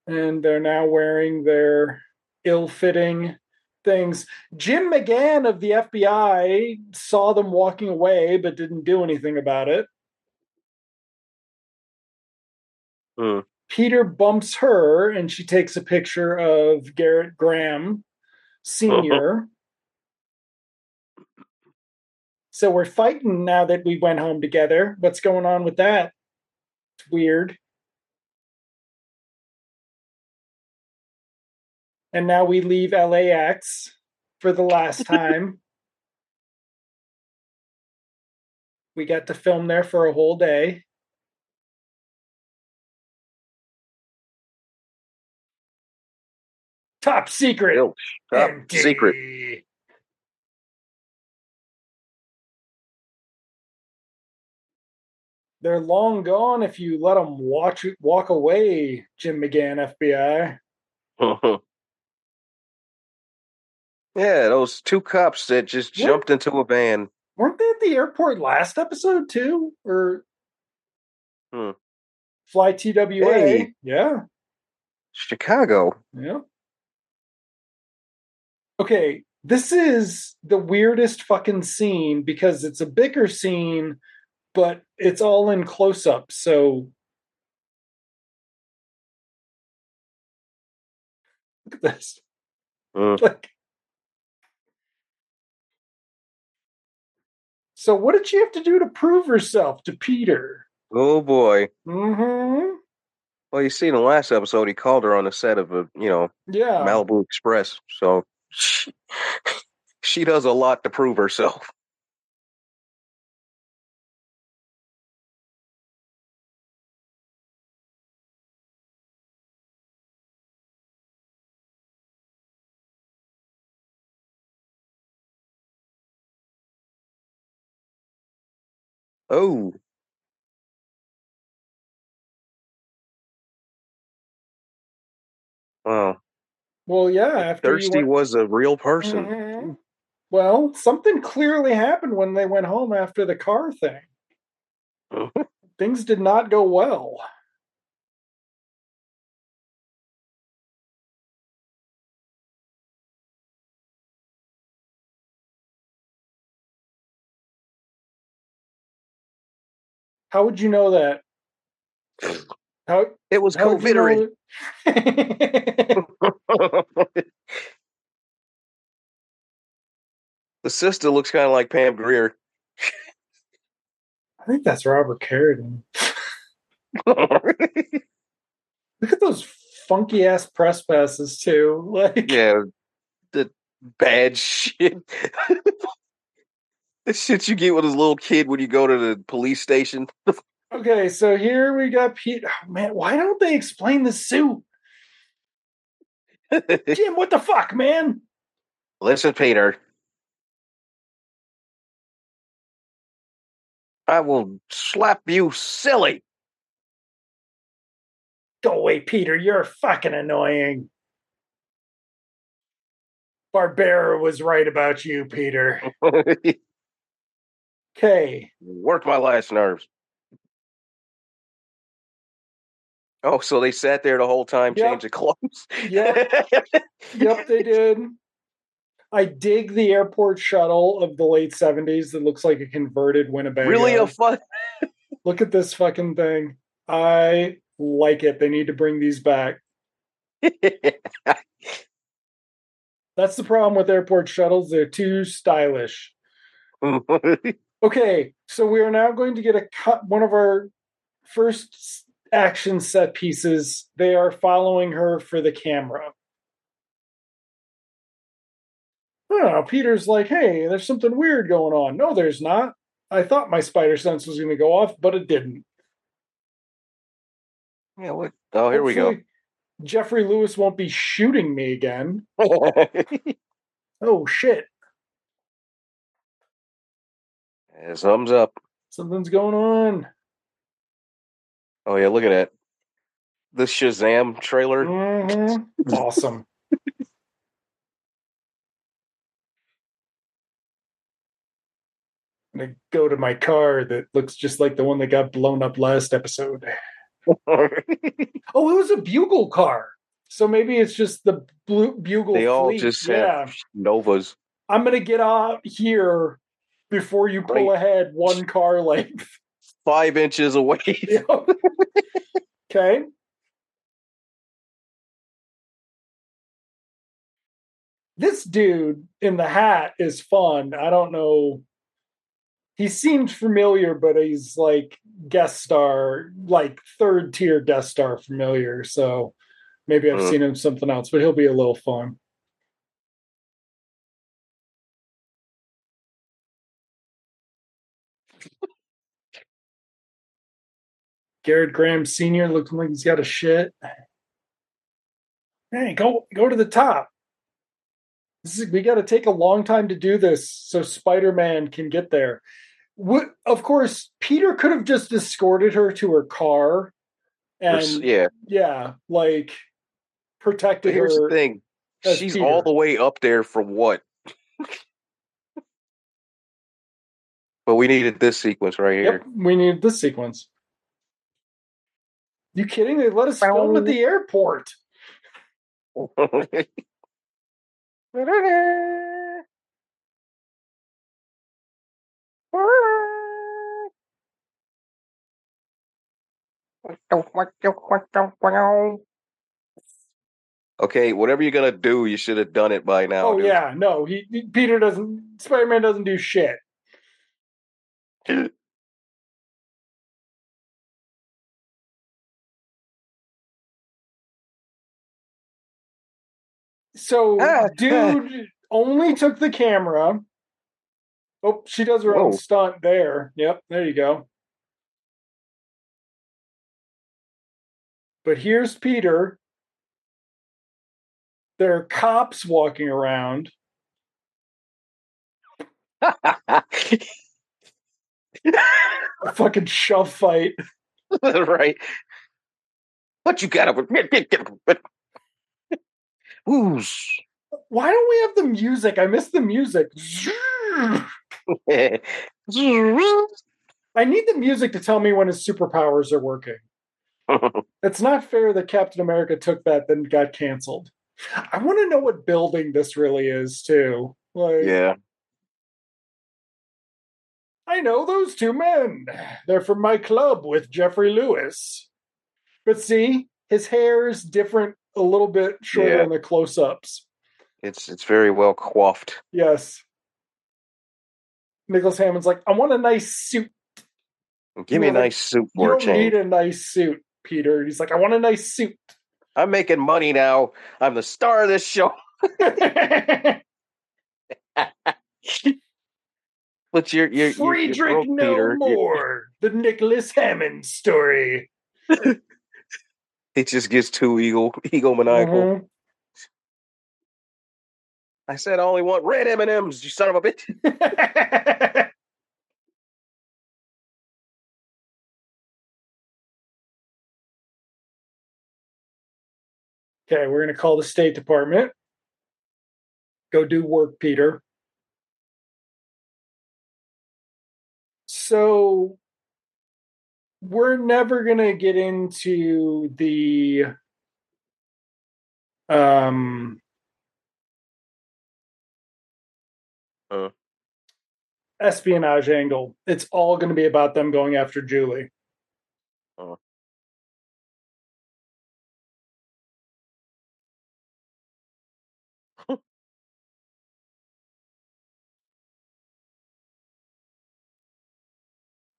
And they're now wearing their ill-fitting things. Jim McGahn of the FBI saw them walking away, but didn't do anything about it. Peter bumps her, and she takes a picture of Garrett Graham Sr. So we're fighting now that we went home together. What's going on with that? It's weird. And now we leave LAX for the last time. We got to film there for a whole day. Top secret. Top secret. They're long gone if you let them walk away, Jim McGahn, FBI. Yeah, those two cops that just jumped into a van. Weren't they at the airport last episode, too? Or Fly TWA. Hey. Yeah. Chicago. Yeah. Okay, this is the weirdest fucking scene because it's a bicker scene, but it's all in close-up, so... Look at this. Like... So what did she have to do to prove herself to Peter? Oh, boy. Mm-hmm. Well, you see in the last episode, he called her on the set of, Malibu Express. So she does a lot to prove herself. Oh. Wow. Well, yeah. After Thirsty was a real person. Mm-hmm. Well, something clearly happened when they went home after the car thing. Mm-hmm. Things did not go well. How would you know that? It was COVID. The sister looks kind of like Pam Grier. I think that's Robert Carradine. Look at those funky ass press passes too. Like, yeah, the bad shit. The shit you get with a little kid when you go to the police station. Okay, so here we got Pete. Oh, man, why don't they explain the suit? Jim, what the fuck, man? Listen, Peter. I will slap you silly. Go away, Peter. You're fucking annoying. Barbera was right about you, Peter. Okay. Worked my last nerves. Oh, so they sat there the whole time, changing clothes? Yep. Yep, they did. I dig the airport shuttle of the late 70s that looks like a converted Winnebago. Really a fun... Look at this fucking thing. I like it. They need to bring these back. That's the problem with airport shuttles. They're too stylish. Okay, so we are now going to get one of our first action set pieces. They are following her for the camera. Oh, Peter's like, hey, there's something weird going on. No, there's not. I thought my spider sense was going to go off, but it didn't. Yeah, what? Oh, here Hopefully, we go. Jeffrey Lewis won't be shooting me again. Oh, shit. Yeah, something's up. Something's going on. Oh, yeah, look at that. The Shazam trailer. Mm-hmm. Awesome. I'm going to go to my car that looks just like the one that got blown up last episode. Oh, it was a bugle car. So maybe it's just the blue bugle. They all fleet. Just have Novas. I'm going to get out here before you pull ahead one car length. 5 inches away. Yep. Okay. This dude in the hat is fun. I don't know. He seemed familiar, but he's like guest star, like third tier guest star familiar. So maybe I've seen him something else, but he'll be a little fun. Garrett Graham Sr. looking like he's got a shit. Hey, go to the top. We got to take a long time to do this so Spider-Man can get there. Of course, Peter could have just escorted her to her car and protected her. Here's the thing. She's Peter. All the way up there from what? But we needed this sequence right here. Yep, we needed this sequence. You kidding? They let us film at the airport. Okay, whatever you're gonna do, you should have done it by now. Oh dude. Yeah, no, Peter doesn't. Spider-Man doesn't do shit. So, dude only took the camera. Oh, she does her own stunt there. Yep, there you go. But here's Peter. There are cops walking around. A fucking shove fight. Right. But you gotta... Oosh. Why don't we have the music? I miss the music. I need the music to tell me when his superpowers are working. It's not fair that Captain America took that then got canceled. I want to know what building this really is, too. I know those two men. They're from my club with Jeffrey Lewis. But see, his hair is different. A little bit shorter on the close-ups. It's very well coiffed. Yes. Nicholas Hammond's like, I want a nice suit. Give me a nice suit. You don't need a nice suit, Peter. He's like, I want a nice suit. I'm making money now. I'm the star of this show. But you're free drink no Peter. More. The Nicholas Hammond story. It just gets too egomaniacal. Mm-hmm. I said I only want red M&Ms, you son of a bitch. Okay, we're going to call the State Department. Go do work, Peter. So... we're never going to get into the espionage angle. It's all going to be about them going after Julie.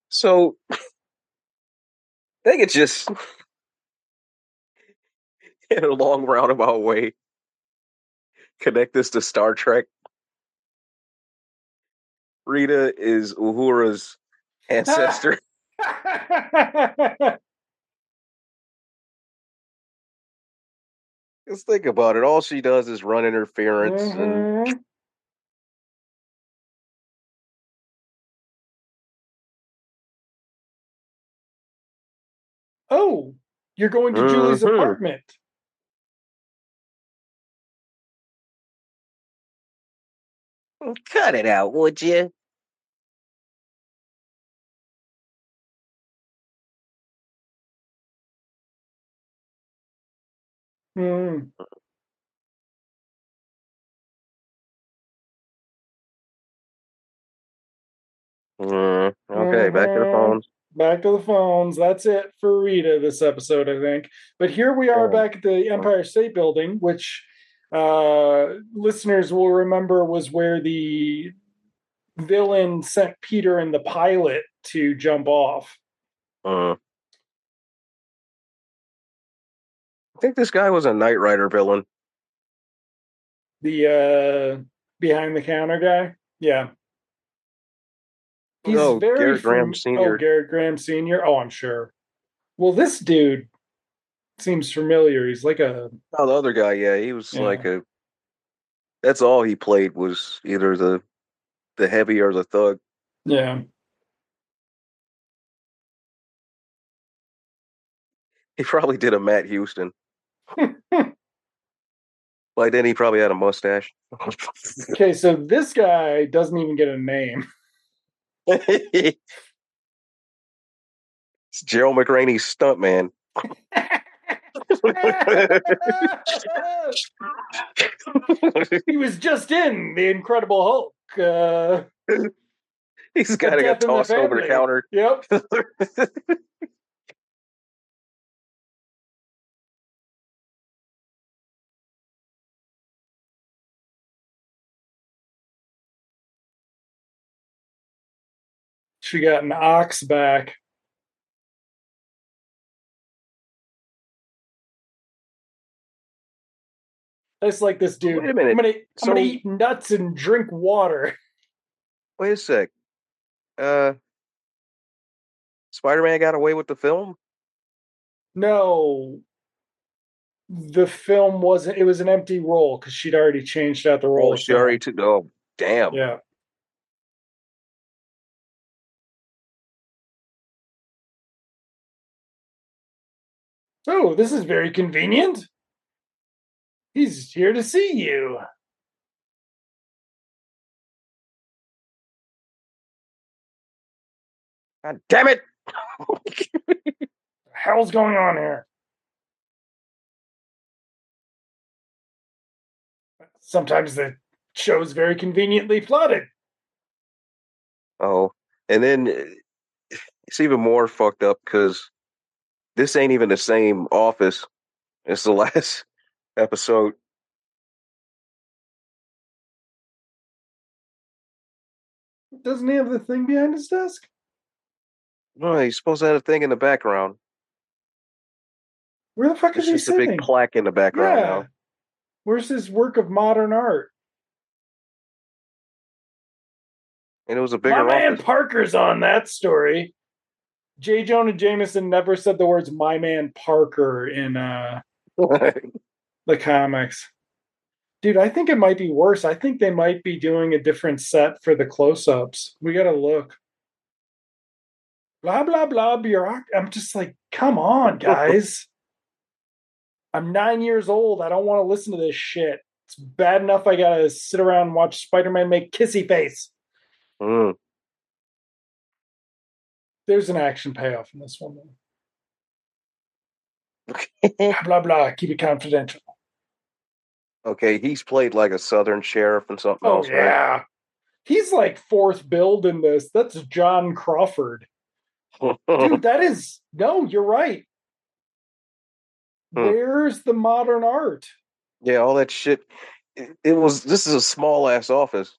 So... I think it's just in a long roundabout way connect this to Star Trek. Rita is Uhura's ancestor. Just think about it. All she does is run interference and oh, you're going to Julie's apartment. Cut it out, would you? Mm. Okay, back to the phones. Back to the phones. That's it for Rita this episode, I think. But here we are back at the Empire State Building, which listeners will remember was where the villain sent Peter and the pilot to jump off. I think this guy was a Knight Rider villain. The behind the counter guy? Yeah. He's Garrett Graham Sr. Oh, Garrett Graham Sr. Oh, I'm sure. Well, this dude seems familiar. He's like a... Oh, the other guy, yeah. He was like a... That's all he played was either the heavy or the thug. Yeah. He probably did a Matt Houston. By then he probably had a mustache. Okay, so this guy doesn't even get a name. It's Gerald McRaney's stuntman. He was just in The Incredible Hulk. He's kind of got tossed over the counter. Yep. She got an ox back. It's like this dude. Wait a minute. I'm gonna eat nuts and drink water. Wait a sec. Spider-Man got away with the film? No. The film wasn't. It was an empty role because she'd already changed out the role. Oh, she already took. Oh, damn. Yeah. Oh, this is very convenient. He's here to see you. God damn it! What the hell's going on here? Sometimes the show's very conveniently plotted. Oh, and then it's even more fucked up because this ain't even the same office as the last episode. Doesn't he have the thing behind his desk? No, he's supposed to have a thing in the background. Where the fuck is he sitting? It's just a big plaque in the background now. Where's his work of modern art? And it was a bigger office. My man Parker's on that story. J. Jonah Jameson never said the words "my man Parker" in the comics. Dude, I think it might be worse. I think they might be doing a different set for the close-ups. We gotta look. Blah, blah, blah, bureaucracy. I'm just like, come on, guys. I'm 9 years old. I don't want to listen to this shit. It's bad enough I gotta sit around and watch Spider-Man make kissy face. Mm. There's an action payoff in this one. Okay. Blah, blah. Keep it confidential. Okay, he's played like a Southern sheriff and something else, yeah. Right? Yeah. He's like fourth build in this. That's John Crawford. Dude, that is... No, you're right. Where's the modern art? Yeah, all that shit. It was... This is a small-ass office.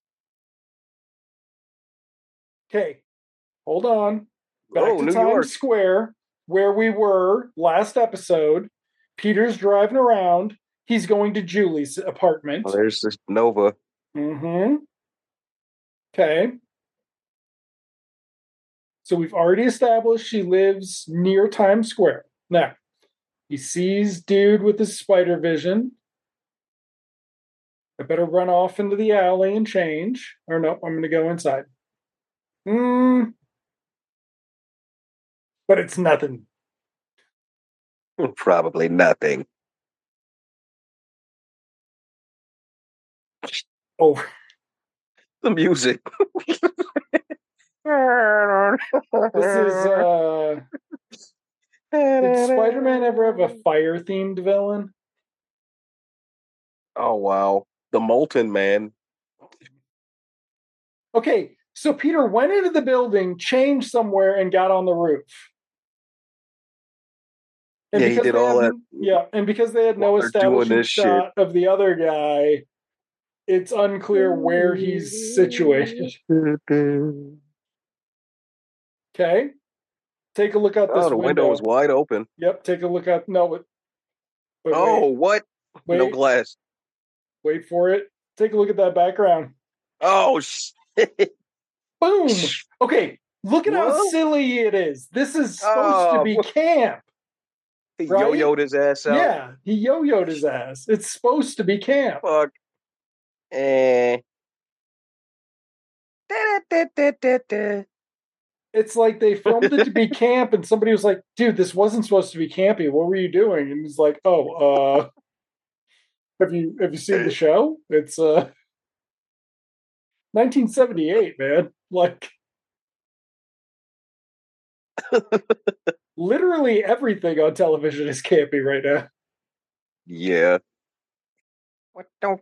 Okay. Hold on. Back to New Times Square, where we were last episode. Peter's driving around. He's going to Julie's apartment. Oh, there's this Nova. Mm-hmm. Okay. So we've already established she lives near Times Square. Now, he sees dude with his spider vision. I better run off into the alley and change. Or no, I'm going to go inside. But it's nothing. Probably nothing. Oh. The music. This is did Spider-Man ever have a fire-themed villain? Oh wow, the Molten Man. Okay, so Peter went into the building, changed somewhere, and got on the roof. And yeah, he did all that. Yeah, and because they had no establishing shot of the other guy, it's unclear where he's situated. Okay, take a look out this window. Oh, the window is wide open. Yep, take a look out. No, wait, oh, wait. What? Wait. No glass. Wait for it. Take a look at that background. Oh, shit. Boom. Okay, look at how silly it is. This is supposed to be camp. He right? yo-yoed his ass out. Yeah, he yo-yoed his ass. It's supposed to be camp. Fuck. It's like they filmed it to be camp, and somebody was like, dude, this wasn't supposed to be campy. What were you doing? And he's like, oh, have you seen the show? It's 1978, man. Like... Literally everything on television is campy right now. Yeah. What don't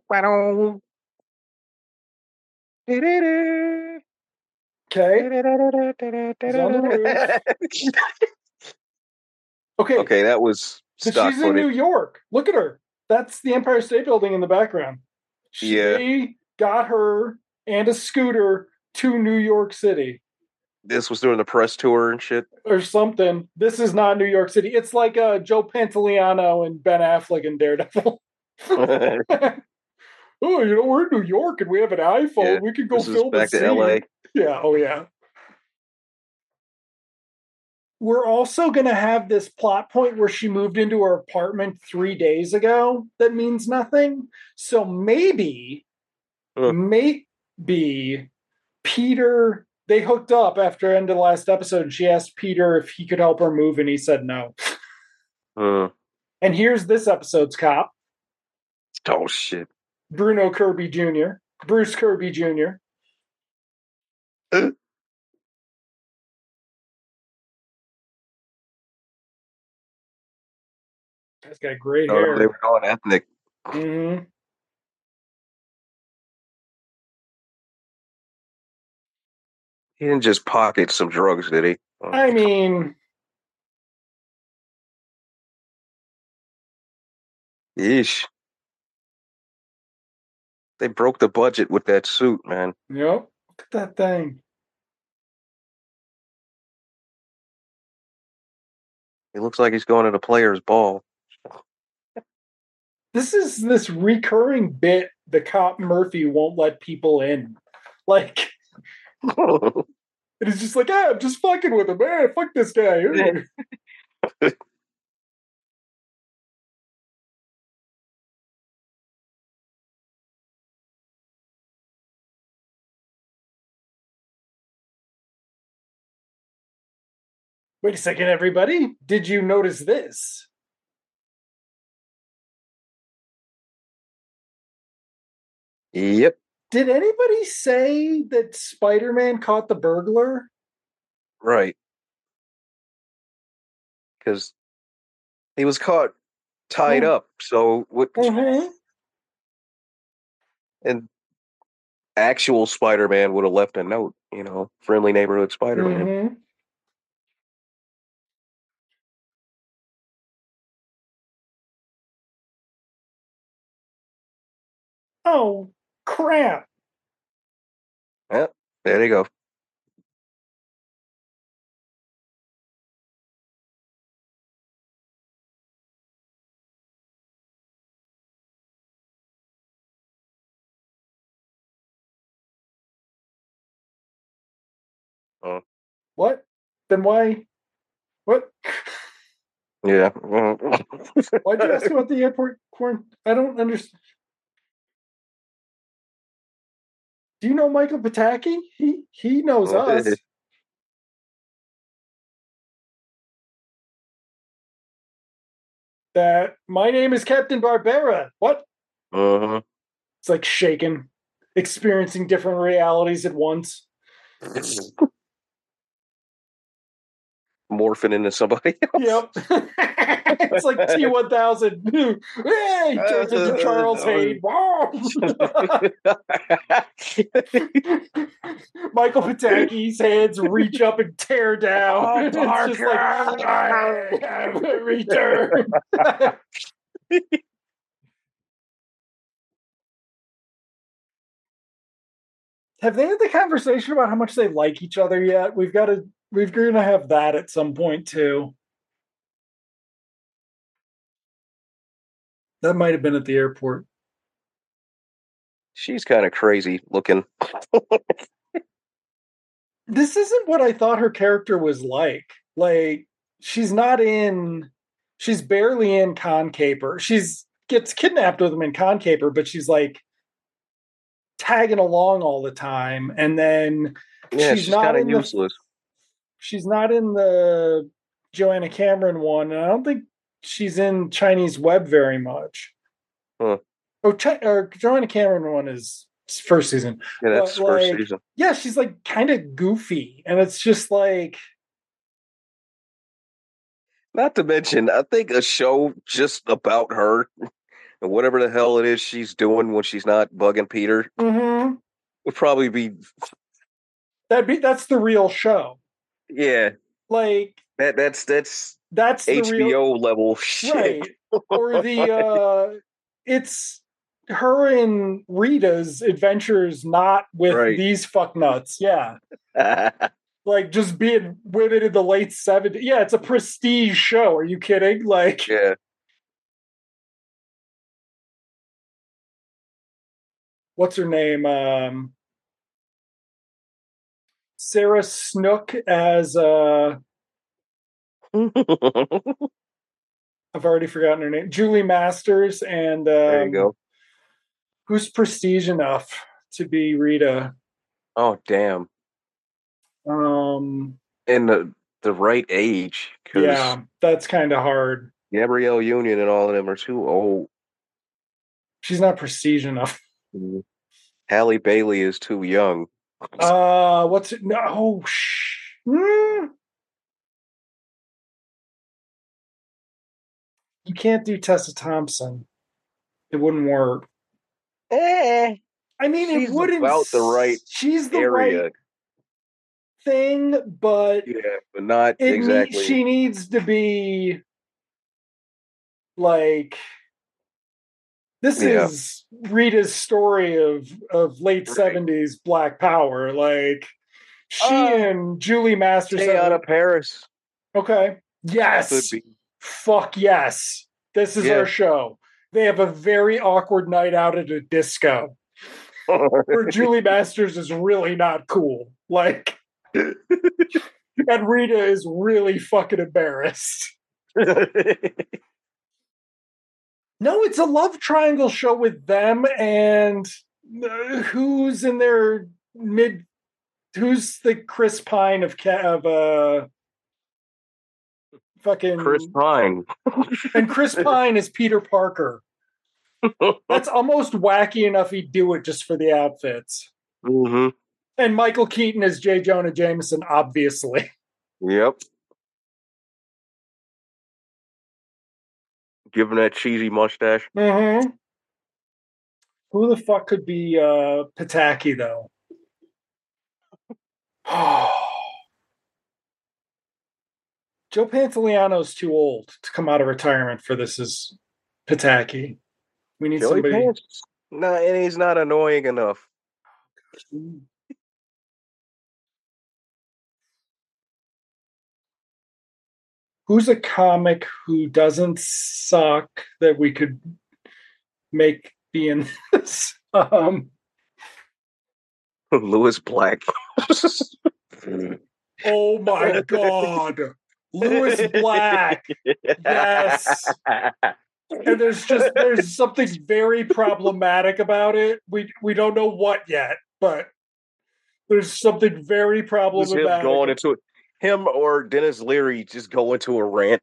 Okay, that was stock she's footage. In New York. Look at her. That's the Empire State Building in the background. She got her and a scooter to New York City. This was doing the press tour and shit? Or something. This is not New York City. It's like Joe Pantoliano and Ben Affleck and Daredevil. We're in New York and we have an iPhone. Yeah, we could go film back to LA. Yeah, oh yeah. We're also going to have this plot point where she moved into her apartment 3 days ago. That means nothing. So maybe Peter... They hooked up after end of the last episode, and she asked Peter if he could help her move, and he said no. And here's this episode's cop. Oh, shit. Bruce Kirby Jr. That's got great hair. They were going ethnic. Mm-hmm. He didn't just pocket some drugs, did he? I mean... Yeesh. They broke the budget with that suit, man. Yep. Look at that thing. He looks like he's going to the player's ball. This is this recurring bit, the cop Murphy won't let people in. Like... And it's just like, I'm just fucking with him, man. Fuck this guy. Wait a second, everybody. Did you notice this? Yep. Did anybody say that Spider-Man caught the burglar? Right. Because he was caught tied up, so... And actual Spider-Man would have left a note, you know, friendly neighborhood Spider-Man. Mm-hmm. Oh. Crap. Yeah, there you go. What? Then why? What? Yeah. Why'd you ask about the airport quarantine? I don't understand. Do you know Michael Pataki? He knows us. That my name is Captain Barbera. What? Uh-huh. It's like shaking, experiencing different realities at once. Morphing into somebody else. Yep. It's like T-1000. Hey, Charles Hayden. Michael Pataki's hands reach up and tear down. It's just like, I have returned. Have they had the conversation about how much they like each other yet? We're going to have that at some point, too. That might have been at the airport. She's kind of crazy looking. This isn't what I thought her character was like. Like, she's barely in Concaper. She's gets kidnapped with him in Concaper, but she's like tagging along all the time. And then she's not kind of useless. She's not in the Joanna Cameron one, and I don't think she's in Chinese Web very much. Huh. Oh, Joanna Cameron one is first season. Yeah, that's first season. Yeah, she's like kind of goofy, and it's just like. Not to mention, I think a show just about her and whatever the hell it is she's doing when she's not bugging Peter would probably be. That's the real show. Yeah, like that's the HBO real, level shit. Right. Or the it's her and Rita's adventures, not with these fucknuts. Yeah, like just being women in the late 70s. Yeah, it's a prestige show. Are you kidding? Like, yeah. What's her name? Sarah Snook as I've already forgotten her name. Julie Masters, and there you go. Who's prestige enough to be Rita? Oh damn! And the right age. Yeah, that's kind of hard. Gabrielle Union and all of them are too old. She's not prestige enough. Halle Bailey is too young. What's it? No, you can't do Tessa Thompson. It wouldn't work. I mean, it wouldn't. About the right. She's the area. Right thing, but yeah, but not exactly. She needs to be like. This is Rita's story of late 70s Black Power. Like, she and Julie Masters. Stay out of Paris. Okay. Yes. Fuck yes. This is our show. They have a very awkward night out at a disco where Julie Masters is really not cool. Like, and Rita is really fucking embarrassed. No, it's a love triangle show with them and who's in their mid. Who's the Chris Pine of fucking Chris Pine? And Chris Pine is Peter Parker. That's almost wacky enough. He'd do it just for the outfits. Mm-hmm. And Michael Keaton is J. Jonah Jameson, obviously. Yep. Given that cheesy mustache. Mm-hmm. Who the fuck could be Pataki, though? Joe Pantoliano's too old to come out of retirement for this as Pataki. We need Joey somebody. No, and he's not annoying enough. Who's a comic who doesn't suck that we could make be in this? Lewis Black. Oh my God. Lewis Black. Yes. And there's something very problematic about it. We don't know what yet, but there's something very problematic. It's him going into it. Him or Dennis Leary just go into a rant.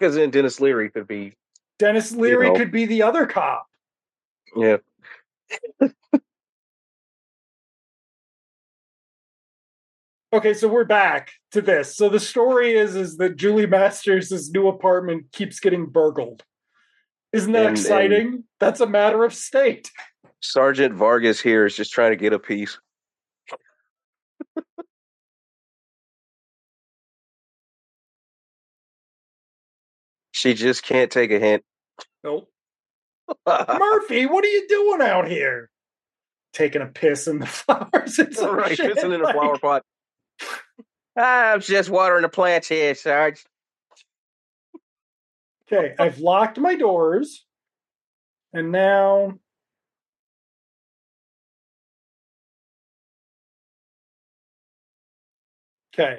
Because then Dennis Leary could be the other cop. Yeah. Okay, so we're back to this. So the story is that Julie Masters' new apartment keeps getting burgled. Isn't that exciting? That's a matter of state. Sergeant Vargas here is just trying to get a piece. She just can't take a hint. Nope. Murphy, what are you doing out here? Taking a piss in the flowers. It's all right, shit. Pissing in a flower pot. I'm just watering the plants here, Sarge. Okay, I've locked my doors, and now okay.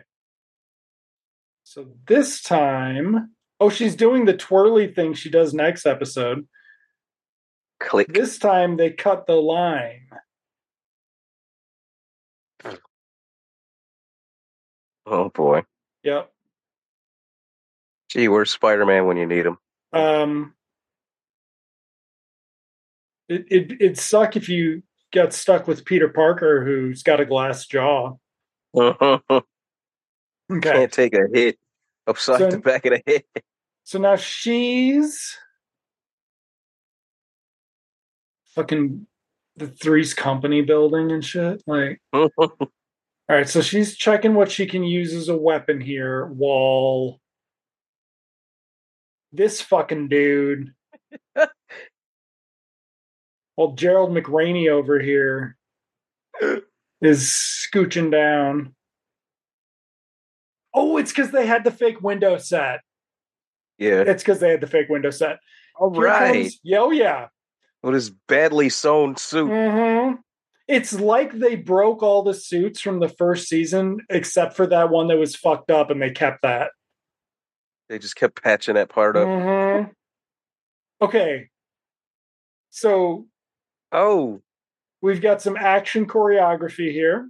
So this time, oh, she's doing the twirly thing she does next episode. Click. This time they cut the line. Oh, boy. Yep. Gee, where's Spider-Man when you need him? It'd suck if you got stuck with Peter Parker, who's got a glass jaw. Uh-huh. Okay. Can't take a hit upside the back of the head. So now she's fucking the Three's Company building and shit. Like... All right, so she's checking what she can use as a weapon here while this fucking dude, while Gerald McRaney over here is scooching down. Oh, it's because they had the fake window set. Yeah. It's because they had the fake window set. All here right. Comes, yo, yeah. Well, this badly sewn suit. Mm-hmm. It's like they broke all the suits from the first season, except for that one that was fucked up, and they kept that. They just kept patching that part up. Mm-hmm. Okay. So. Oh. We've got some action choreography here.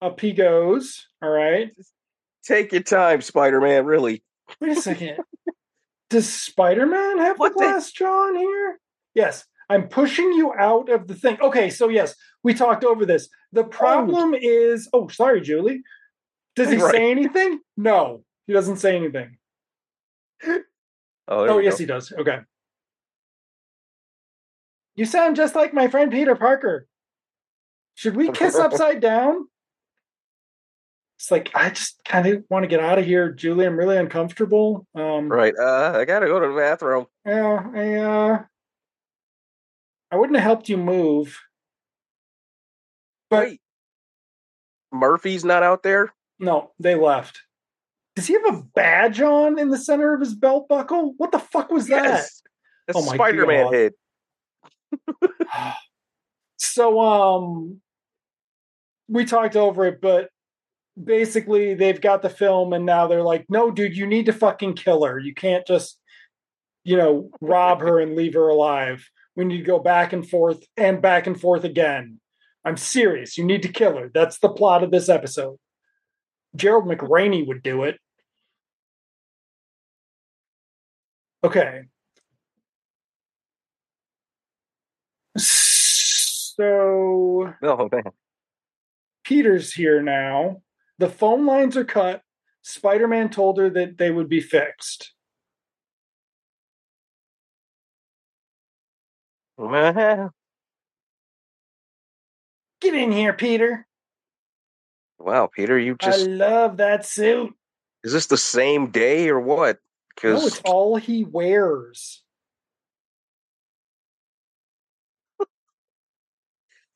Up he goes. All right. Take your time, Spider-Man, really. Wait a second. Does Spider-Man have a glass jaw in here? Yes. I'm pushing you out of the thing. Okay, so yes, we talked over this. The problem is... Oh, sorry, Julie. Does he say anything? No, he doesn't say anything. Oh yes, he does. Okay. You sound just like my friend Peter Parker. Should we kiss upside down? It's like, I just kind of want to get out of here, Julie. I'm really uncomfortable. I gotta go to the bathroom. Yeah, I wouldn't have helped you move. But wait, Murphy's not out there? No, they left. Does he have a badge on in the center of his belt buckle? What the fuck was that? That's Spider-Man head. So, we talked over it, but basically they've got the film and now they're like, no, dude, you need to fucking kill her. You can't just, rob her and leave her alive. We need to go back and forth again. I'm serious. You need to kill her. That's the plot of this episode. Gerald McRaney would do it. Okay. So... Oh, man. Peter's here now. The phone lines are cut. Spider-Man told her that they would be fixed. Get in here, Peter. Wow, Peter, you just... I love that suit. Is this the same day or what? No, it's all he wears.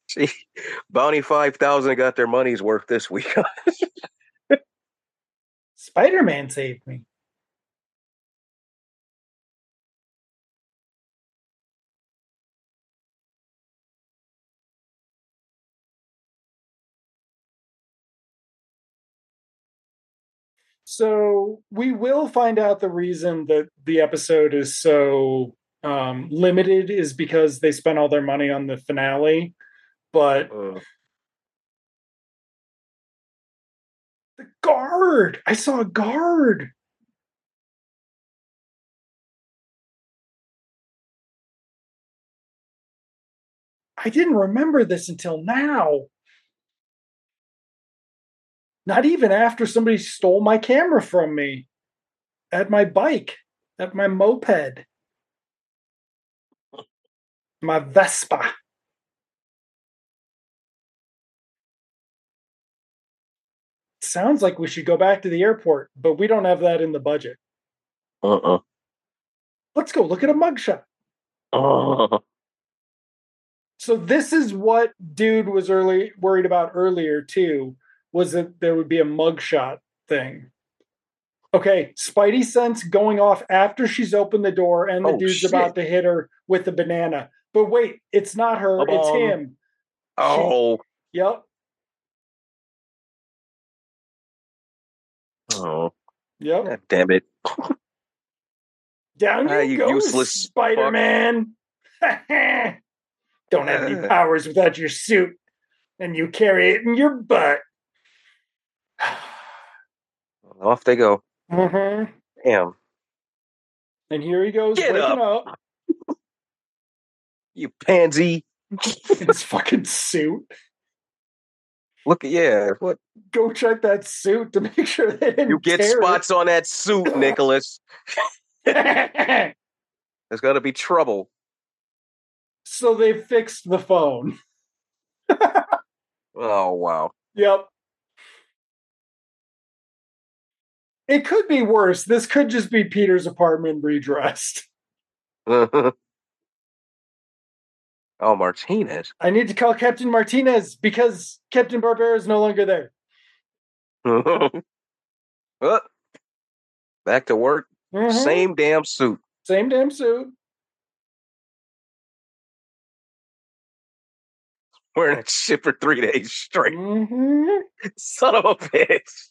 See, Bounty 5,000 got their money's worth this week. Spider-Man saved me. So we will find out the reason that the episode is so limited is because they spent all their money on the finale. But the guard! I saw a guard! I didn't remember this until now. Not even after somebody stole my camera from me at my bike, at my moped, my Vespa. Sounds like we should go back to the airport, but we don't have that in the budget. Uh-uh. Let's go look at a mugshot. Uh-uh. So this is what dude was worried about earlier, too, was that there would be a mugshot thing. Okay, Spidey sense going off after she's opened the door and the dude's shit. About to hit her with the banana. But wait, it's not her, it's him. Oh. Yep. Oh. Yep. God damn it. Down you go, Spider-Man. Don't have any powers without your suit, and you carry it in your butt. Off they go. Mm-hmm. Damn. And here he goes, get waking up. You pansy. His fucking suit. Look, yeah. What? Go check that suit to make sure they didn't you get spots on that suit, Nicholas. There's got to be trouble. So they fixed the phone. Oh, wow. Yep. It could be worse. This could just be Peter's apartment redressed. Oh, Martinez. I need to call Captain Martinez because Captain Barbera is no longer there. Well, back to work. Mm-hmm. Same damn suit. Same damn suit. Wearing that shit for 3 days straight. Mm-hmm. Son of a bitch.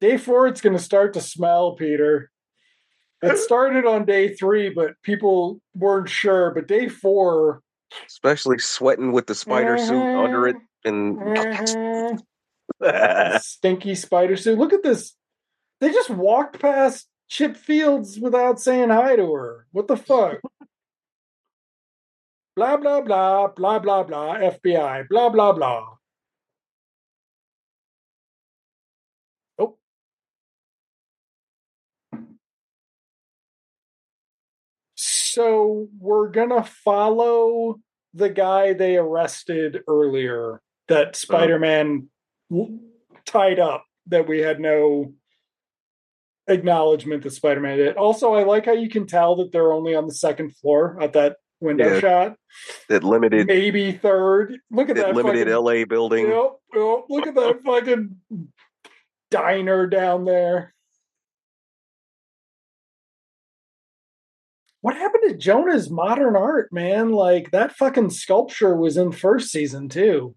Day 4, it's going to start to smell, Peter. It started on day 3, but people weren't sure. But day 4... Especially sweating with the spider suit under it. And stinky spider suit. Look at this. They just walked past Chip Fields without saying hi to her. What the fuck? Blah, blah, blah, blah, blah, blah, FBI, blah, blah, blah. Oh. So we're going to follow the guy they arrested earlier that Spider-Man tied up that we had no acknowledgement that Spider-Man did. Also, I like how you can tell that they're only on the second floor at that window shot. That limited, maybe third. Look at that limited fucking, LA building. Yep, look at that fucking diner down there. What happened to Jonah's modern art, man? Like that fucking sculpture was in first season too.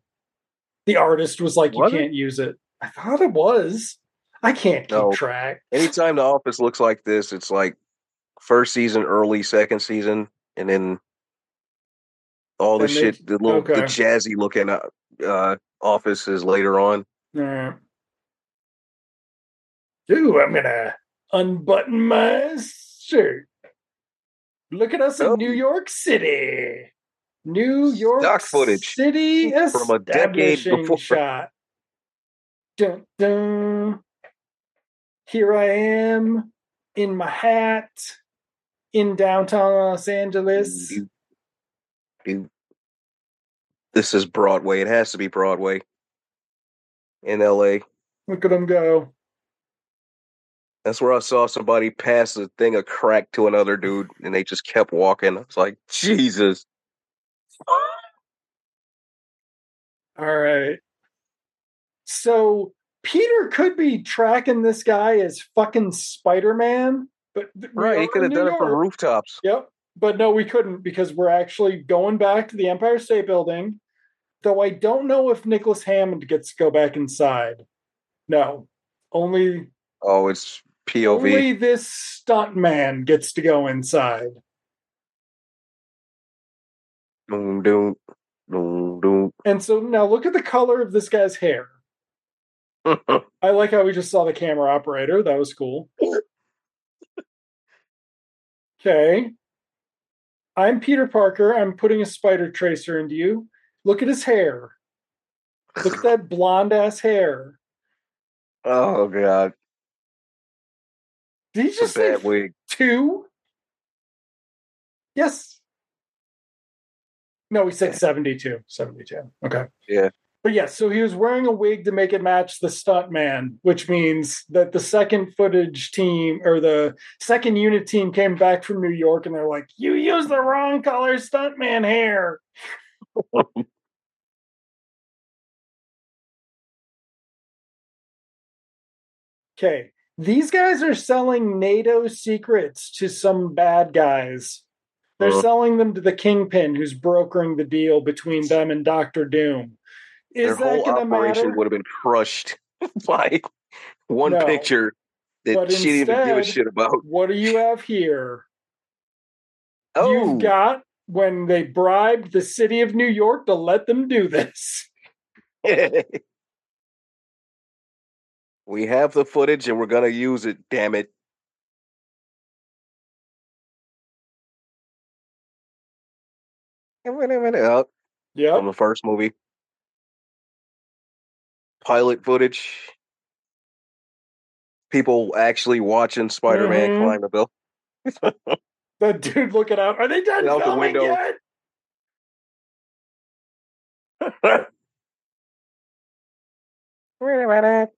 The artist was like, "You can't use it." I thought it was. I can't keep track. Anytime The Office looks like this, it's like first season, early second season, and then. All the shit, the jazzy looking offices later on. Dude, I'm gonna unbutton my shirt. Look at us in New York City. New York stock footage City from a decade before. Shot. Dun, dun. Here I am in my hat in downtown Los Angeles. Dude, this is Broadway. It has to be Broadway in LA. Look at them go. That's where I saw somebody pass a thing of crack to another dude, and they just kept walking. I was like, Jesus. All right. So Peter could be tracking this guy as fucking Spider-Man, but right, he could have done it from rooftops. Yep. But no, we couldn't because we're actually going back to the Empire State Building. Though I don't know if Nicholas Hammond gets to go back inside. No. Only... Oh, it's POV. Only this stuntman gets to go inside. Doom, doom, doom, doom. And so now look at the color of this guy's hair. I like how we just saw the camera operator. That was cool. Okay. I'm Peter Parker. I'm putting a spider tracer into you. Look at his hair. Look at that blonde ass hair. Oh God. Did he just say wig. Two? Yes. No, he said 72. 72. Okay. Yeah. But yes, so he was wearing a wig to make it match the stuntman, which means that the second footage team or the second unit team came back from New York and they're like, you used the wrong color stuntman hair. Okay. These guys are selling NATO secrets to some bad guys. They're selling them to the Kingpin, who's brokering the deal between them and Doctor Doom. Is their whole operation matter? Would have been crushed by one picture that but she didn't even give a shit about. What do you have here? Oh. You've got when they bribed the city of New York to let them do this. We have the footage and we're going to use it, damn it. Yeah. From the first movie. Pilot footage. People actually watching Spider-Man climb the bill. That dude looking out. Are they done filming yet? Wait a minute.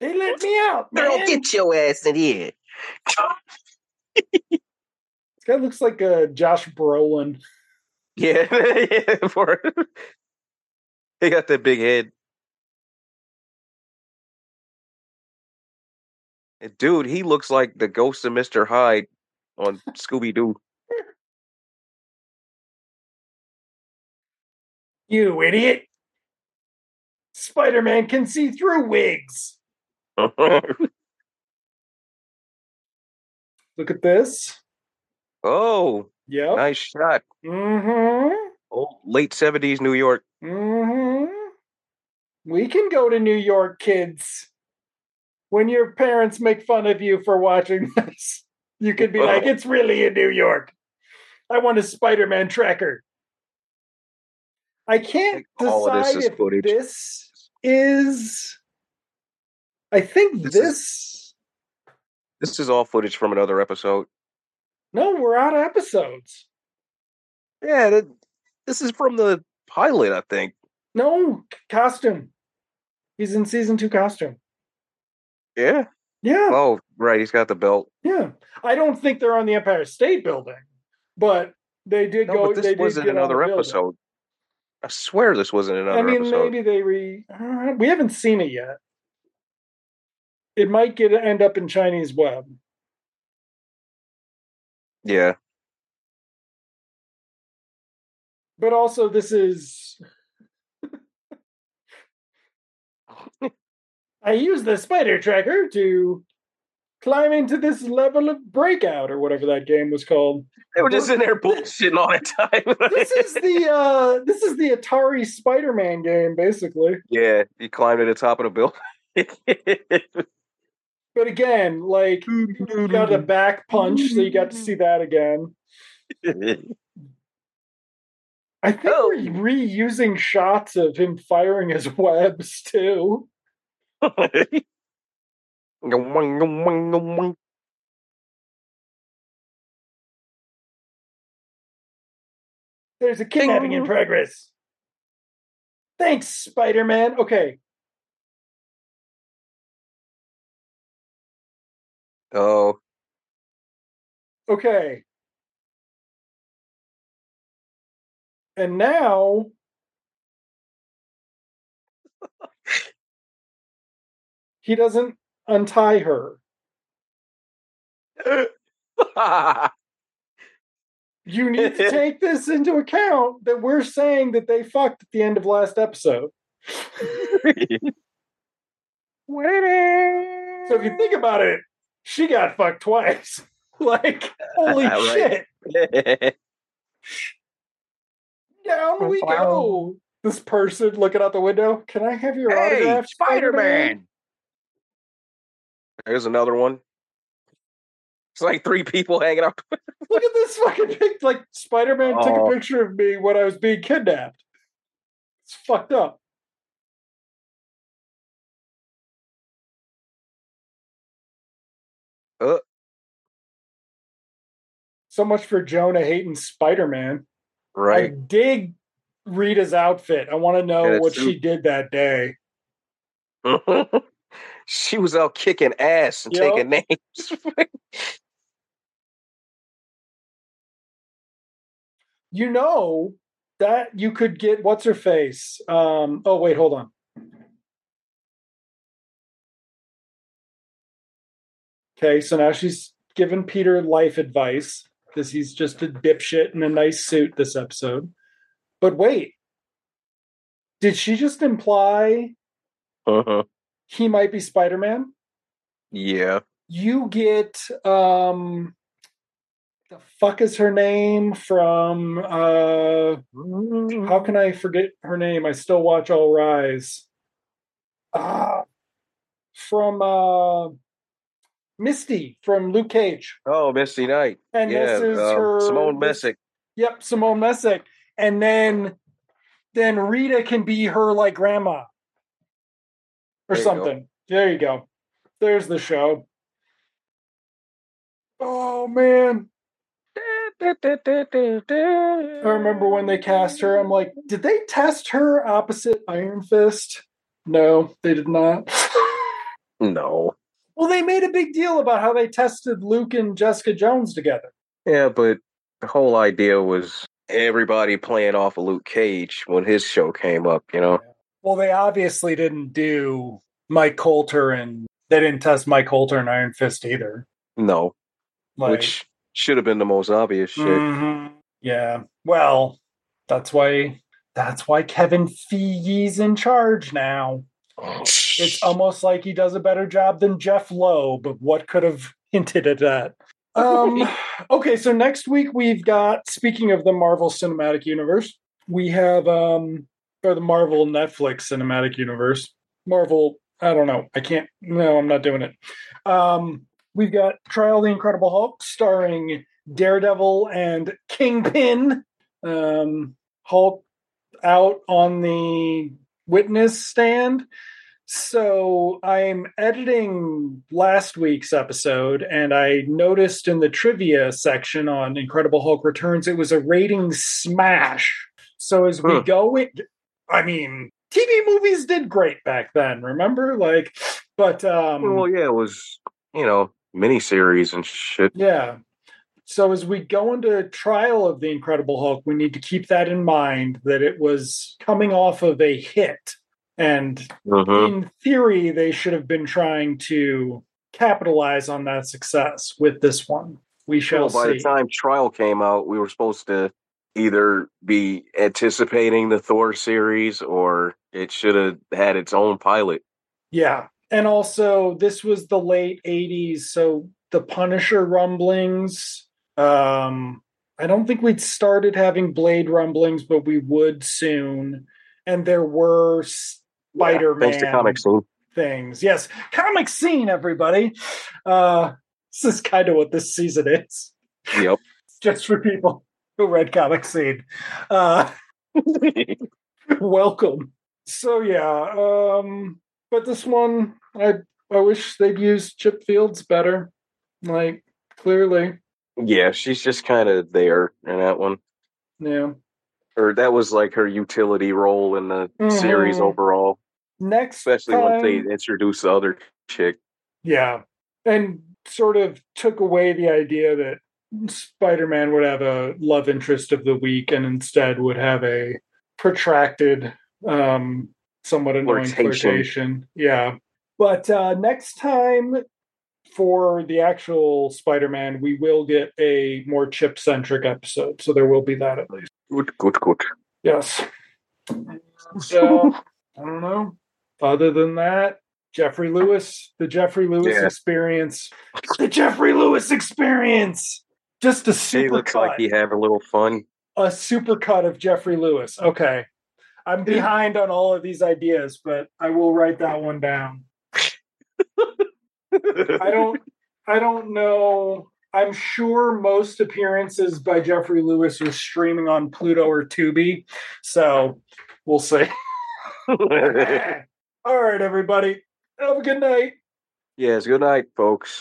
They let me out, man. Girl, get your ass in here. This guy looks like Josh Brolin. Yeah, yeah. For he got that big head. Dude, he looks like the ghost of Mr. Hyde on Scooby-Doo. You idiot. Spider-Man can see through wigs. Look at this. Oh. Yeah. Nice shot. Mm-hmm. Old late 70s New York. Mm-hmm. We can go to New York, kids. When your parents make fun of you for watching this, you could be like, it's really in New York. I want a Spider-Man tracker. I can't decide if this is... I think This is all footage from another episode. No, we're out of episodes. Yeah, this is from the pilot, I think. No, costume. He's in season 2 costume. Yeah? Yeah. Oh, right. He's got the belt. Yeah. I don't think they're on the Empire State Building, but they did go. But this wasn't another episode. I swear this wasn't another episode. I mean, maybe they we haven't seen it yet. It might end up in Chinese Web. Yeah. But also, this is... I use the spider tracker to climb into this level of breakout or whatever that game was called. They were just in there bullshitting all the time. This is the Atari Spider-Man game, basically. Yeah, you climb to the top of the building. But again, like you got a back punch, so you got to see that again. I think we're reusing shots of him firing his webs too. There's a kidnapping in progress. Thanks, Spider-Man. Okay. Oh. Okay. And now... He doesn't untie her. You need to take this into account that we're saying that they fucked at the end of last episode. So if you think about it, she got fucked twice. Like, holy shit. Down we go. This person looking out the window. Can I have your autograph, Spider-Man? There's another one. It's like three people hanging out. Look at this fucking picture. Like, Spider-Man took a picture of me when I was being kidnapped. It's fucked up. So much for Jonah hating Spider-Man. Right. I dig Rita's outfit. I want to know what she did that day. She was out kicking ass and taking names. You know that you could get what's her face? Oh wait, hold on. Okay, so now she's giving Peter life advice because he's just a dipshit in a nice suit this episode. But wait, did she just imply he might be Spider-Man? Yeah. You get, the fuck is her name from, how can I forget her name? I still watch All Rise. From, Misty from Luke Cage. Oh, Misty Knight. And this is her... Simone Messick. Yep, Simone Messick. And then Rita can be her, like, grandma. Or something. There you go. There's the show. Oh, man. I remember when they cast her, I'm like, did they test her opposite Iron Fist? No, they did not. No. Well, they made a big deal about how they tested Luke and Jessica Jones together. Yeah, but the whole idea was everybody playing off of Luke Cage when his show came up, you know? Well, they obviously didn't do Mike Colter, and they didn't test Mike Colter and Iron Fist either. No. Like, which should have been the most obvious shit. Mm-hmm. Yeah. Well, that's why Kevin Feige's in charge now. It's almost like he does a better job than Jeff Lowe, but what could have hinted at that? Okay, so next week we've got, speaking of the Marvel Cinematic Universe, we have, or the Marvel Netflix Cinematic Universe. Marvel, I don't know. I can't, no, I'm not doing it. We've got Trial of the Incredible Hulk starring Daredevil and Kingpin. Hulk out on the witness stand. So I'm editing last week's episode, and I noticed in the trivia section on Incredible Hulk Returns, it was a rating smash. So as we go, I mean, TV movies did great back then, remember? Like, but... well, yeah, it was, you know, miniseries and shit. Yeah. So as we go into Trial of the Incredible Hulk, we need to keep that in mind, that it was coming off of a hit. And in theory, they should have been trying to capitalize on that success with this one. We shall see. By the time Trial came out, we were supposed to either be anticipating the Thor series, or it should have had its own pilot. Yeah. And also, this was the late 80s, so the Punisher rumblings... I don't think we'd started having Blade rumblings, but we would soon. And there were Spider-Man thanks to comic scene. Things. Yes, comic scene, everybody. This is kind of what this season is. Yep. Just for people who read comic scene. Welcome. So, yeah. But this one, I wish they'd used Chip Fields better. Like, clearly. Yeah, she's just kind of there in that one. Yeah. Or that was like her utility role in the series overall. Next especially time, once they introduced the other chick. Yeah. And sort of took away the idea that Spider-Man would have a love interest of the week and instead would have a protracted, somewhat annoying flirtation. Yeah. But next time... For the actual Spider-Man, we will get a more Chip-centric episode, so there will be that at least. Good. Yes. So, I don't know. Other than that, Jeffrey Lewis, the Jeffrey Lewis experience. The Jeffrey Lewis experience! Just a super cut. He looks like he had a little fun. a supercut of Jeffrey Lewis. Okay. I'm behind on all of these ideas, but I will write that one down. I don't know. I'm sure most appearances by Jeffrey Lewis are streaming on Pluto or Tubi, so we'll see. All right, everybody. Have a good night. Yes, good night, folks.